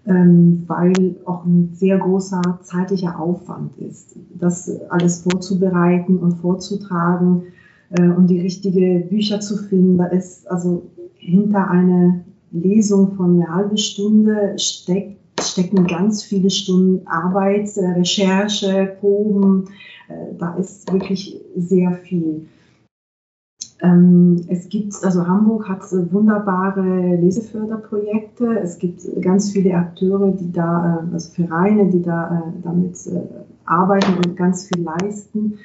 ähm, weil auch ein sehr großer zeitlicher Aufwand ist, das alles vorzubereiten und vorzutragen äh, und die richtigen Bücher zu finden. Da ist also hinter einer Lesung von einer halben Stunde steckt, stecken ganz viele Stunden Arbeit, äh, Recherche, Proben, äh, da ist wirklich sehr viel. Es gibt, also Hamburg hat wunderbare Leseförderprojekte. Es gibt ganz viele Akteure, die da, also Vereine, die da damit arbeiten und ganz viel leisten.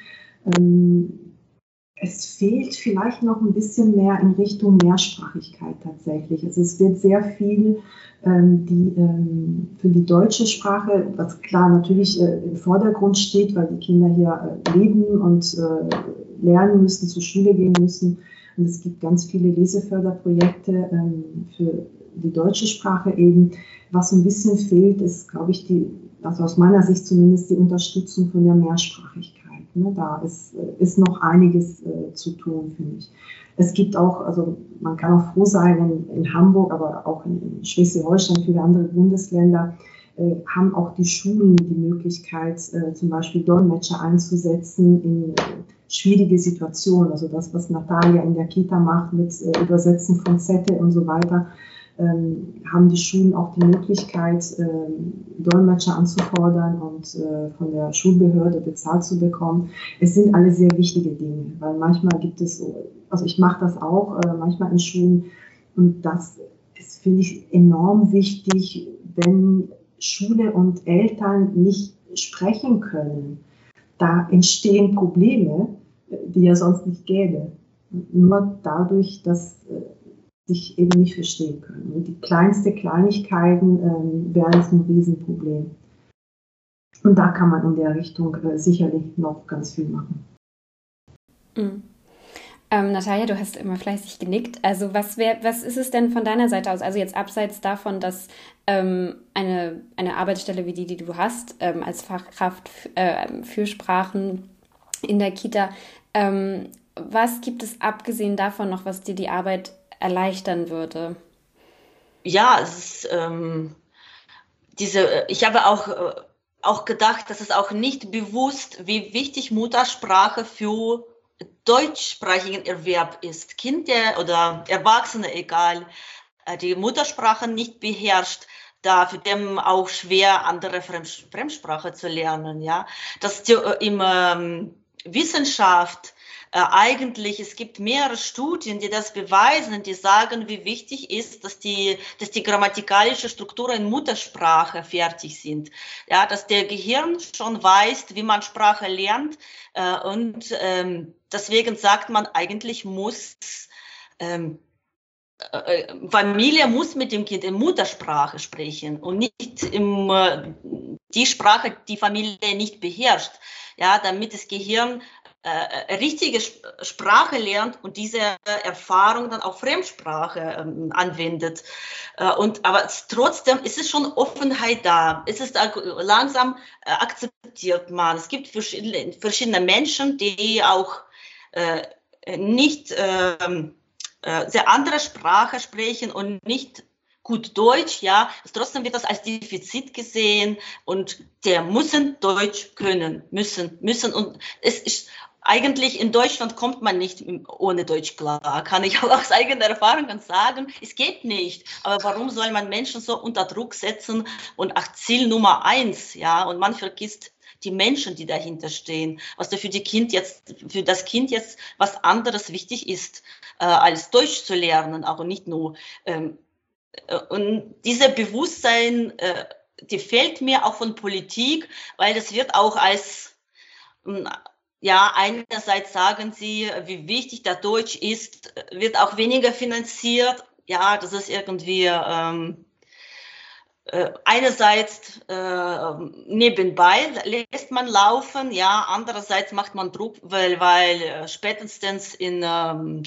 Es fehlt vielleicht noch ein bisschen mehr in Richtung Mehrsprachigkeit tatsächlich. Also es wird sehr viel ähm, die, ähm, für die deutsche Sprache, was klar natürlich äh, im Vordergrund steht, weil die Kinder hier äh, leben und äh, lernen müssen, zur Schule gehen müssen. Und es gibt ganz viele Leseförderprojekte ähm, für die deutsche Sprache eben. Was ein bisschen fehlt, ist, glaube ich, die, also aus meiner Sicht zumindest, die Unterstützung von der Mehrsprachigkeit. Da ist, ist noch einiges äh, zu tun, finde ich. Es gibt auch, also man kann auch froh sein, in, in Hamburg, aber auch in, in Schleswig-Holstein, viele andere Bundesländer äh, haben auch die Schulen die Möglichkeit, äh, zum Beispiel Dolmetscher einzusetzen in äh, schwierige Situationen. Also das, was Natalia in der Kita macht mit äh, Übersetzen von Zettel und so weiter, haben die Schulen auch die Möglichkeit, Dolmetscher anzufordern und von der Schulbehörde bezahlt zu bekommen. Es sind alle sehr wichtige Dinge, weil manchmal gibt es, also ich mache das auch manchmal in Schulen, und das ist, finde ich, enorm wichtig, wenn Schule und Eltern nicht sprechen können. Da entstehen Probleme, die ja sonst nicht gäbe. Nur dadurch, dass sich eben nicht verstehen können. Und die kleinsten Kleinigkeiten ähm, wären es ein Riesenproblem. Und da kann man in der Richtung äh, sicherlich noch ganz viel machen. Mhm. Ähm, Natalia, du hast immer fleißig genickt. Also was, wär, was ist es denn von deiner Seite aus? Also jetzt abseits davon, dass ähm, eine, eine Arbeitsstelle wie die, die du hast, ähm, als Fachkraft äh, für Sprachen in der Kita, ähm, was gibt es abgesehen davon noch, was dir die Arbeit erleichtern würde? Ja, es ist ähm, diese, ich habe auch, äh, auch gedacht, dass es auch nicht bewusst, wie wichtig Muttersprache für deutschsprachigen Erwerb ist. Kinder oder Erwachsene, egal, die Muttersprache nicht beherrscht, da für dem auch schwer, andere Fremd- Fremdsprache zu lernen. Ja, das die, äh, im ähm, Wissenschaft Äh, eigentlich, es gibt mehrere Studien, die das beweisen, die sagen, wie wichtig ist, dass die, dass die grammatikalische Struktur in Muttersprache fertig sind. Ja, dass der Gehirn schon weiß, wie man Sprache lernt, äh, und ähm, deswegen sagt man, eigentlich muss, ähm, äh, Familie muss mit dem Kind in Muttersprache sprechen und nicht im, äh, die Sprache, die Familie nicht beherrscht. Ja, damit das Gehirn Äh, richtige Sprache lernt und diese Erfahrung dann auch Fremdsprache ähm, anwendet. Äh, und, aber trotzdem ist es schon Offenheit da. Es ist äh, langsam äh, akzeptiert man. Es gibt verschiedene, verschiedene Menschen, die auch äh, nicht äh, äh, sehr andere Sprache sprechen und nicht gut Deutsch, ja, trotzdem wird das als Defizit gesehen und der müssen Deutsch können, müssen, müssen und es ist eigentlich in Deutschland kommt man nicht ohne Deutsch klar, kann ich auch aus eigener Erfahrung sagen, es geht nicht, aber warum soll man Menschen so unter Druck setzen und ach, Ziel Nummer eins, ja, und man vergisst die Menschen, die dahinter stehen, was da für die Kind jetzt, für das Kind jetzt was anderes wichtig ist, äh, als Deutsch zu lernen, auch nicht nur ähm, und dieses Bewusstsein äh, gefällt mir auch von Politik, weil das wird auch als, ja, einerseits sagen sie, wie wichtig der Deutsch ist, wird auch weniger finanziert. Ja, das ist irgendwie ähm, äh, einerseits äh, nebenbei lässt man laufen, ja, andererseits macht man Druck, weil, weil spätestens in, ähm,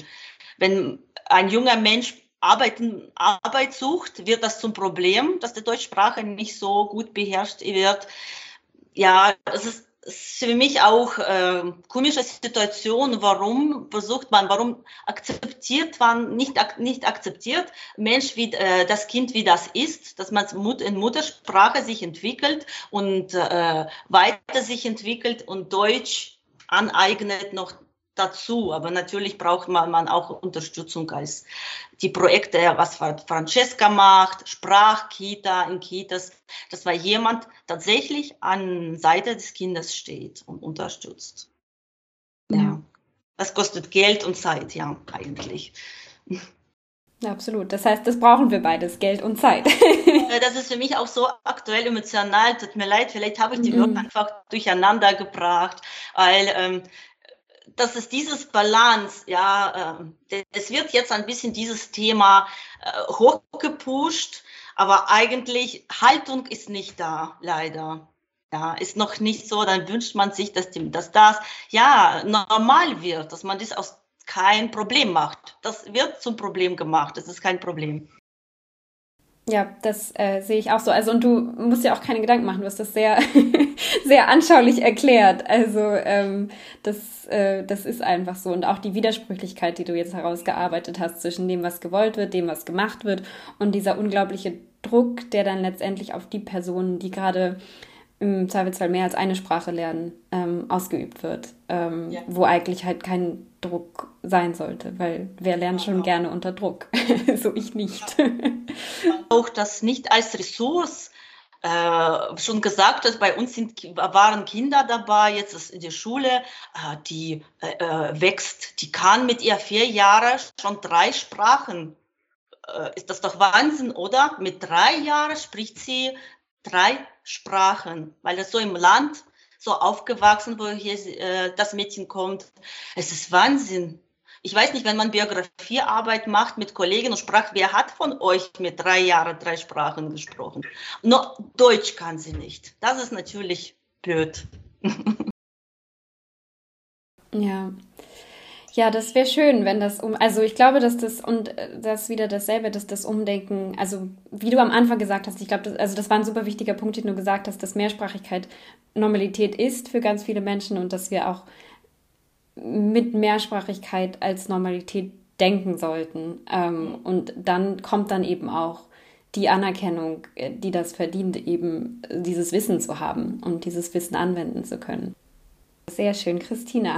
wenn ein junger Mensch Arbeiten, Arbeit sucht, wird das zum Problem, dass die Deutschsprache nicht so gut beherrscht wird. Ja, es ist, ist für mich auch äh, komische Situation, warum versucht man, warum akzeptiert man, nicht, nicht akzeptiert, Mensch, wie äh, das Kind, wie das ist, dass man in Muttersprache sich entwickelt und äh, weiter sich entwickelt und Deutsch aneignet noch dazu, aber natürlich braucht man, man auch Unterstützung als die Projekte, was Francesca macht, Sprachkita in Kitas, dass mal jemand tatsächlich an Seite des Kindes steht und unterstützt. Ja, das kostet Geld und Zeit, ja, eigentlich. Absolut, das heißt, das brauchen wir beides, Geld und Zeit. Das ist für mich auch so aktuell emotional, tut mir leid, vielleicht habe ich die Wörter mm. einfach durcheinander gebracht, weil ähm, dass es dieses Balance, ja, äh, es wird jetzt ein bisschen dieses Thema äh, hochgepusht, aber eigentlich Haltung ist nicht da, leider. Ja, ist noch nicht so, dann wünscht man sich, dass, die, dass das ja normal wird, dass man das aus kein Problem macht. Das wird zum Problem gemacht, das ist kein Problem. Ja, das äh, sehe ich auch so. Also, und du musst ja auch keine Gedanken machen, du hast das sehr, sehr anschaulich erklärt. Also, ähm, das, äh, das ist einfach so. Und auch die Widersprüchlichkeit, die du jetzt herausgearbeitet hast, zwischen dem, was gewollt wird, dem, was gemacht wird, und dieser unglaubliche Druck, der dann letztendlich auf die Personen, die gerade im Zweifelsfall mehr als eine Sprache lernen, ähm, ausgeübt wird, ähm, ja. wo eigentlich halt kein Druck sein sollte, weil wer lernt schon genau. gerne unter Druck? So ich nicht. Auch das nicht als Ressource. Äh, schon gesagt, dass bei uns sind, waren Kinder dabei, jetzt ist in der Schule, äh, die äh, wächst, die kann mit ihr vier Jahre schon drei Sprachen. Äh, ist das doch Wahnsinn, oder? Mit drei Jahren spricht sie drei Sprachen, weil das so im Land so aufgewachsen, wo hier äh, das Mädchen kommt. Es ist Wahnsinn. Ich weiß nicht, wenn man Biografiearbeit macht mit Kollegen und sprach, wer hat von euch mit drei Jahren drei Sprachen gesprochen? Nur Deutsch kann sie nicht. Das ist natürlich blöd. Ja. Ja, das wäre schön, wenn das um, also ich glaube, dass das, und das wieder dasselbe, dass das Umdenken, also wie du am Anfang gesagt hast, ich glaube, das, also das war ein super wichtiger Punkt, den du gesagt hast, dass Mehrsprachigkeit Normalität ist für ganz viele Menschen und dass wir auch mit Mehrsprachigkeit als Normalität denken sollten. Ähm, und dann kommt dann eben auch die Anerkennung, die das verdient, eben dieses Wissen zu haben und dieses Wissen anwenden zu können. Sehr schön, Christina.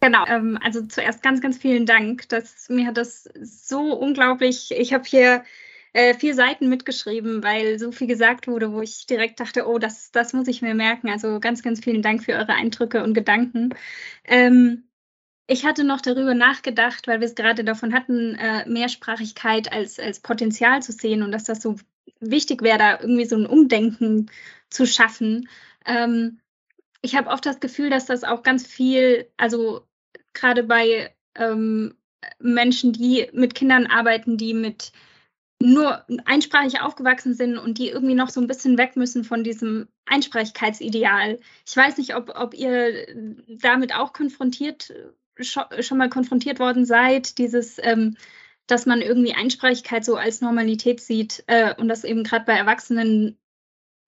Genau, also zuerst ganz, ganz vielen Dank. Das, mir hat das so unglaublich, ich habe hier äh, vier Seiten mitgeschrieben, weil so viel gesagt wurde, wo ich direkt dachte, oh, das, das muss ich mir merken. Also ganz, ganz vielen Dank für eure Eindrücke und Gedanken. Ähm, ich hatte noch darüber nachgedacht, weil wir es gerade davon hatten, äh, Mehrsprachigkeit als, als Potenzial zu sehen und dass das so wichtig wäre, da irgendwie so ein Umdenken zu schaffen. Ähm, Ich habe oft das Gefühl, dass das auch ganz viel, also gerade bei ähm, Menschen, die mit Kindern arbeiten, die mit nur einsprachig aufgewachsen sind und die irgendwie noch so ein bisschen weg müssen von diesem Einsprachigkeitsideal. Ich weiß nicht, ob, ob ihr damit auch konfrontiert, schon mal konfrontiert worden seid, dieses, ähm, dass man irgendwie Einsprachigkeit so als Normalität sieht äh, und das eben gerade bei Erwachsenen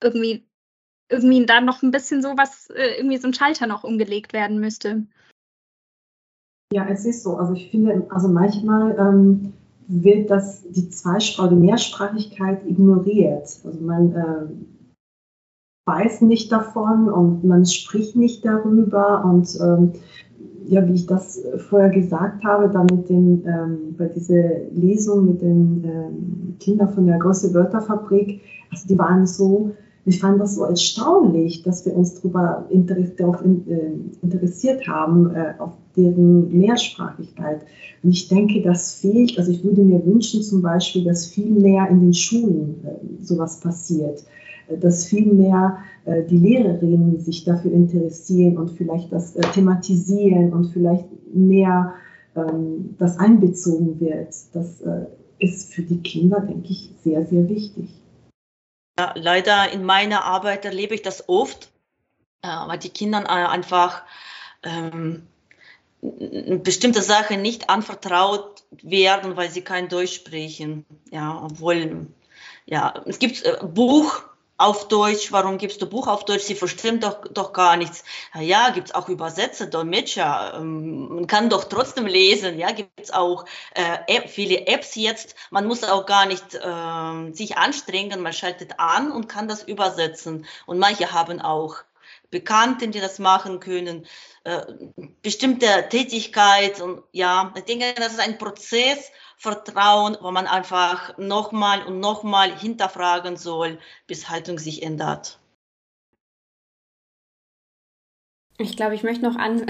irgendwie irgendwie da noch ein bisschen so was, irgendwie so ein Schalter noch umgelegt werden müsste. Ja, es ist so. Also ich finde, also manchmal ähm, wird das, die Zweisprachigkeit, die Mehrsprachigkeit ignoriert. Also man äh, weiß nicht davon und man spricht nicht darüber. Und ähm, ja, wie ich das vorher gesagt habe, dann mit den, ähm, bei dieser Lesung mit den ähm, Kindern von der Große Wörterfabrik, also die waren so, ich fand das so erstaunlich, dass wir uns darüber interessiert haben, auf deren Mehrsprachigkeit. Und ich denke, das fehlt, also ich würde mir wünschen zum Beispiel, dass viel mehr in den Schulen sowas passiert, dass viel mehr die Lehrerinnen sich dafür interessieren und vielleicht das thematisieren und vielleicht mehr das einbezogen wird. Das ist für die Kinder, denke ich, sehr, sehr wichtig. Ja, leider in meiner Arbeit erlebe ich das oft, weil die Kinder einfach ähm, bestimmte Sachen nicht anvertraut werden, weil sie kein Deutsch sprechen. Ja, obwohl, ja, es gibt ein Buch auf Deutsch, warum gibst du Buch auf Deutsch? Sie verstehen doch, doch gar nichts. Ja, gibt es auch Übersetzer, Dolmetscher, man kann doch trotzdem lesen, ja, gibt es auch äh, App, viele Apps jetzt, man muss auch gar nicht äh, sich anstrengen, man schaltet an und kann das übersetzen. Und manche haben auch Bekannten, die das machen können, äh, bestimmte Tätigkeit und ja, ich denke, das ist ein Prozess, Vertrauen, wo man einfach nochmal und nochmal hinterfragen soll, bis Haltung sich ändert. Ich glaube, ich möchte noch an,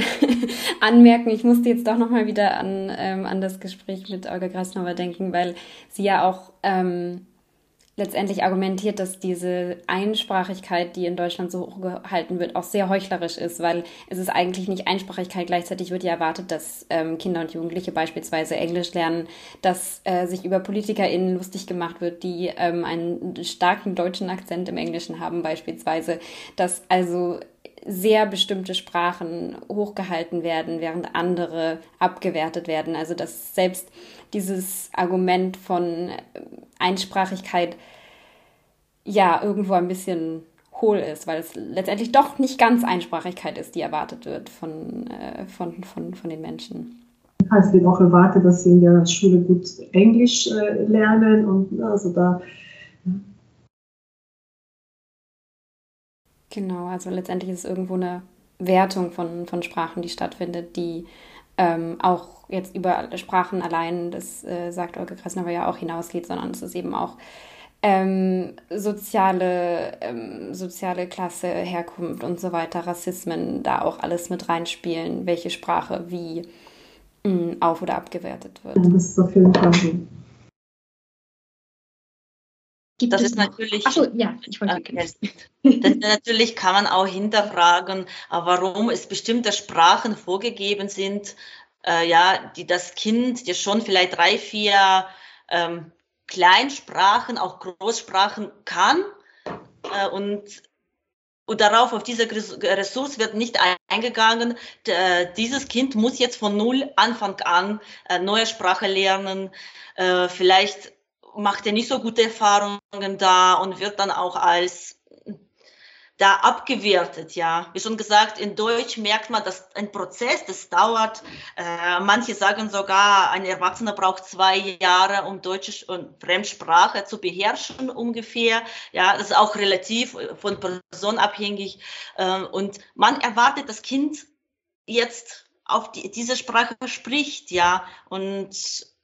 anmerken, ich musste jetzt doch nochmal wieder an, ähm, an das Gespräch mit Olga Grasner denken, weil sie ja auch ähm, letztendlich argumentiert, dass diese Einsprachigkeit, die in Deutschland so hochgehalten wird, auch sehr heuchlerisch ist, weil es ist eigentlich nicht Einsprachigkeit. Gleichzeitig wird ja erwartet, dass ähm, Kinder und Jugendliche beispielsweise Englisch lernen, dass äh, sich über PolitikerInnen lustig gemacht wird, die ähm, einen starken deutschen Akzent im Englischen haben beispielsweise, dass also sehr bestimmte Sprachen hochgehalten werden, während andere abgewertet werden. Also dass selbst dieses Argument von Einsprachigkeit ja irgendwo ein bisschen hohl ist, weil es letztendlich doch nicht ganz Einsprachigkeit ist, die erwartet wird von, äh, von, von, von den Menschen. Es wird auch erwartet, dass sie in der Schule gut Englisch äh, lernen und also da. Genau, also letztendlich ist es irgendwo eine Wertung von, von Sprachen, die stattfindet, die ähm, auch jetzt über Sprachen allein, das äh, sagt Olga Grasner, aber ja auch hinausgeht, sondern es ist eben auch ähm, soziale, ähm, soziale Klasse, Herkunft und so weiter, Rassismen, da auch alles mit reinspielen, welche Sprache wie mh, auf- oder abgewertet wird. Das ist auf jeden Fall so. Gibt das ist noch? Natürlich, Ach so, ja, ich wollte äh, das, natürlich kann man auch hinterfragen, warum es bestimmte Sprachen vorgegeben sind, äh, ja, die das Kind, die schon vielleicht drei, vier ähm, Kleinsprachen, auch Großsprachen kann äh, und, und darauf, auf diese Ressource wird nicht eingegangen. D- äh, dieses Kind muss jetzt von null Anfang an äh, neue Sprache lernen, äh, vielleicht macht er nicht so gute Erfahrungen da und wird dann auch als da abgewertet, ja. Wie schon gesagt, in Deutsch merkt man, dass ein Prozess, das dauert. Äh, manche sagen sogar, ein Erwachsener braucht zwei Jahre, um deutsche und Fremdsprache zu beherrschen ungefähr. Ja, das ist auch relativ von Person abhängig. Äh, und man erwartet, das Kind jetzt auf die, diese Sprache spricht, ja. Und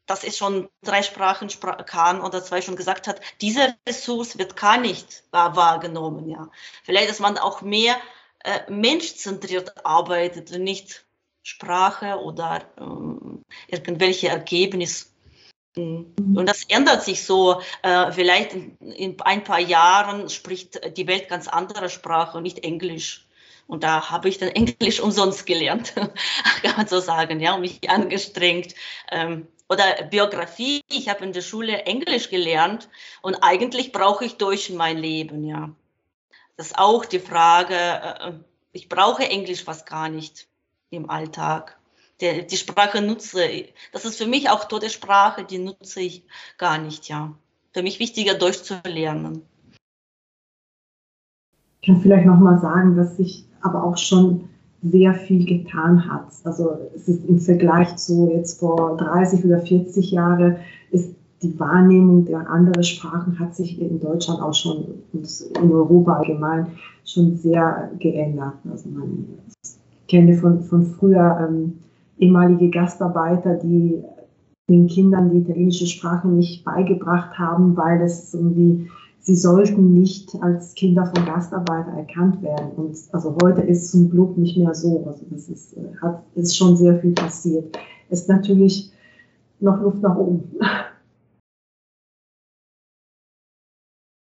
dass es schon drei Sprachen kann oder zwei schon gesagt hat, diese Ressource wird gar nicht wahrgenommen. Ja. Vielleicht, dass man auch mehr äh, menschzentriert arbeitet und nicht Sprache oder ähm, irgendwelche Ergebnisse. Und das ändert sich so. Äh, vielleicht in, in ein paar Jahren spricht die Welt ganz andere Sprache und nicht Englisch. Und da habe ich dann Englisch umsonst gelernt, kann man so sagen, ja, und mich angestrengt. Ähm, Oder Biografie, ich habe in der Schule Englisch gelernt und eigentlich brauche ich Deutsch in mein Leben, ja. Das ist auch die Frage, ich brauche Englisch fast gar nicht im Alltag. Die, die Sprache nutze ich, das ist für mich auch tote Sprache, die nutze ich gar nicht, ja. Für mich wichtiger, Deutsch zu lernen. Ich kann vielleicht nochmal sagen, dass ich aber auch schon sehr viel getan hat. Also es ist im Vergleich zu jetzt vor dreißig oder vierzig Jahren, ist die Wahrnehmung der anderen Sprachen hat sich in Deutschland auch schon und in Europa allgemein schon sehr geändert. Also man kennt von, von früher ähm, ehemalige Gastarbeiter, die den Kindern die italienische Sprache nicht beigebracht haben, weil es irgendwie sie sollten nicht als Kinder von Gastarbeiter erkannt werden. Und also heute ist zum Glück nicht mehr so. Also das ist, hat, ist schon sehr viel passiert. Ist natürlich noch Luft nach oben.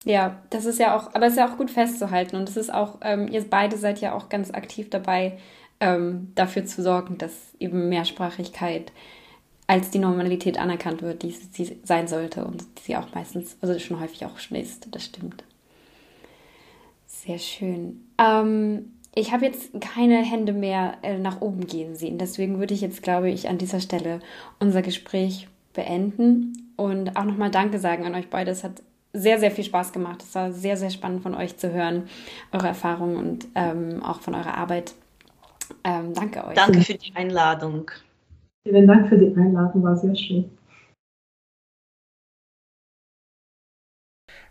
Ja, das ist ja auch, aber es ist ja auch gut festzuhalten. Und es ist auch, ähm, ihr beide seid ja auch ganz aktiv dabei, ähm, dafür zu sorgen, dass eben Mehrsprachigkeit als die Normalität anerkannt wird, die sie sein sollte und sie auch meistens, also schon häufig auch schon ist, das stimmt. Sehr schön. Ähm, ich habe jetzt keine Hände mehr äh, nach oben gehen sehen, deswegen würde ich jetzt, glaube ich, an dieser Stelle unser Gespräch beenden und auch nochmal Danke sagen an euch beide. Es hat sehr, sehr viel Spaß gemacht. Es war sehr, sehr spannend von euch zu hören, eure Erfahrungen und ähm, auch von eurer Arbeit. Ähm, danke euch. Danke für die Einladung. Vielen Dank für die Einladung, war sehr schön.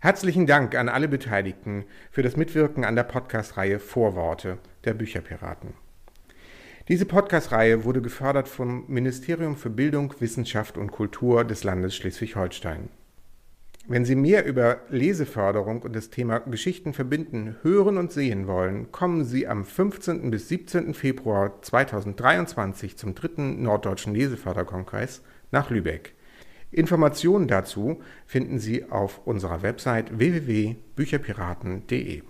Herzlichen Dank an alle Beteiligten für das Mitwirken an der Podcast-Reihe Vorworte der Bücherpiraten. Diese Podcast-Reihe wurde gefördert vom Ministerium für Bildung, Wissenschaft und Kultur des Landes Schleswig-Holstein. Wenn Sie mehr über Leseförderung und das Thema Geschichten verbinden, hören und sehen wollen, kommen Sie am fünfzehnten bis siebzehnten Februar zweitausenddreiundzwanzig zum dritten Norddeutschen Leseförderkongress nach Lübeck. Informationen dazu finden Sie auf unserer Website w w w punkt bücherpiraten punkt de.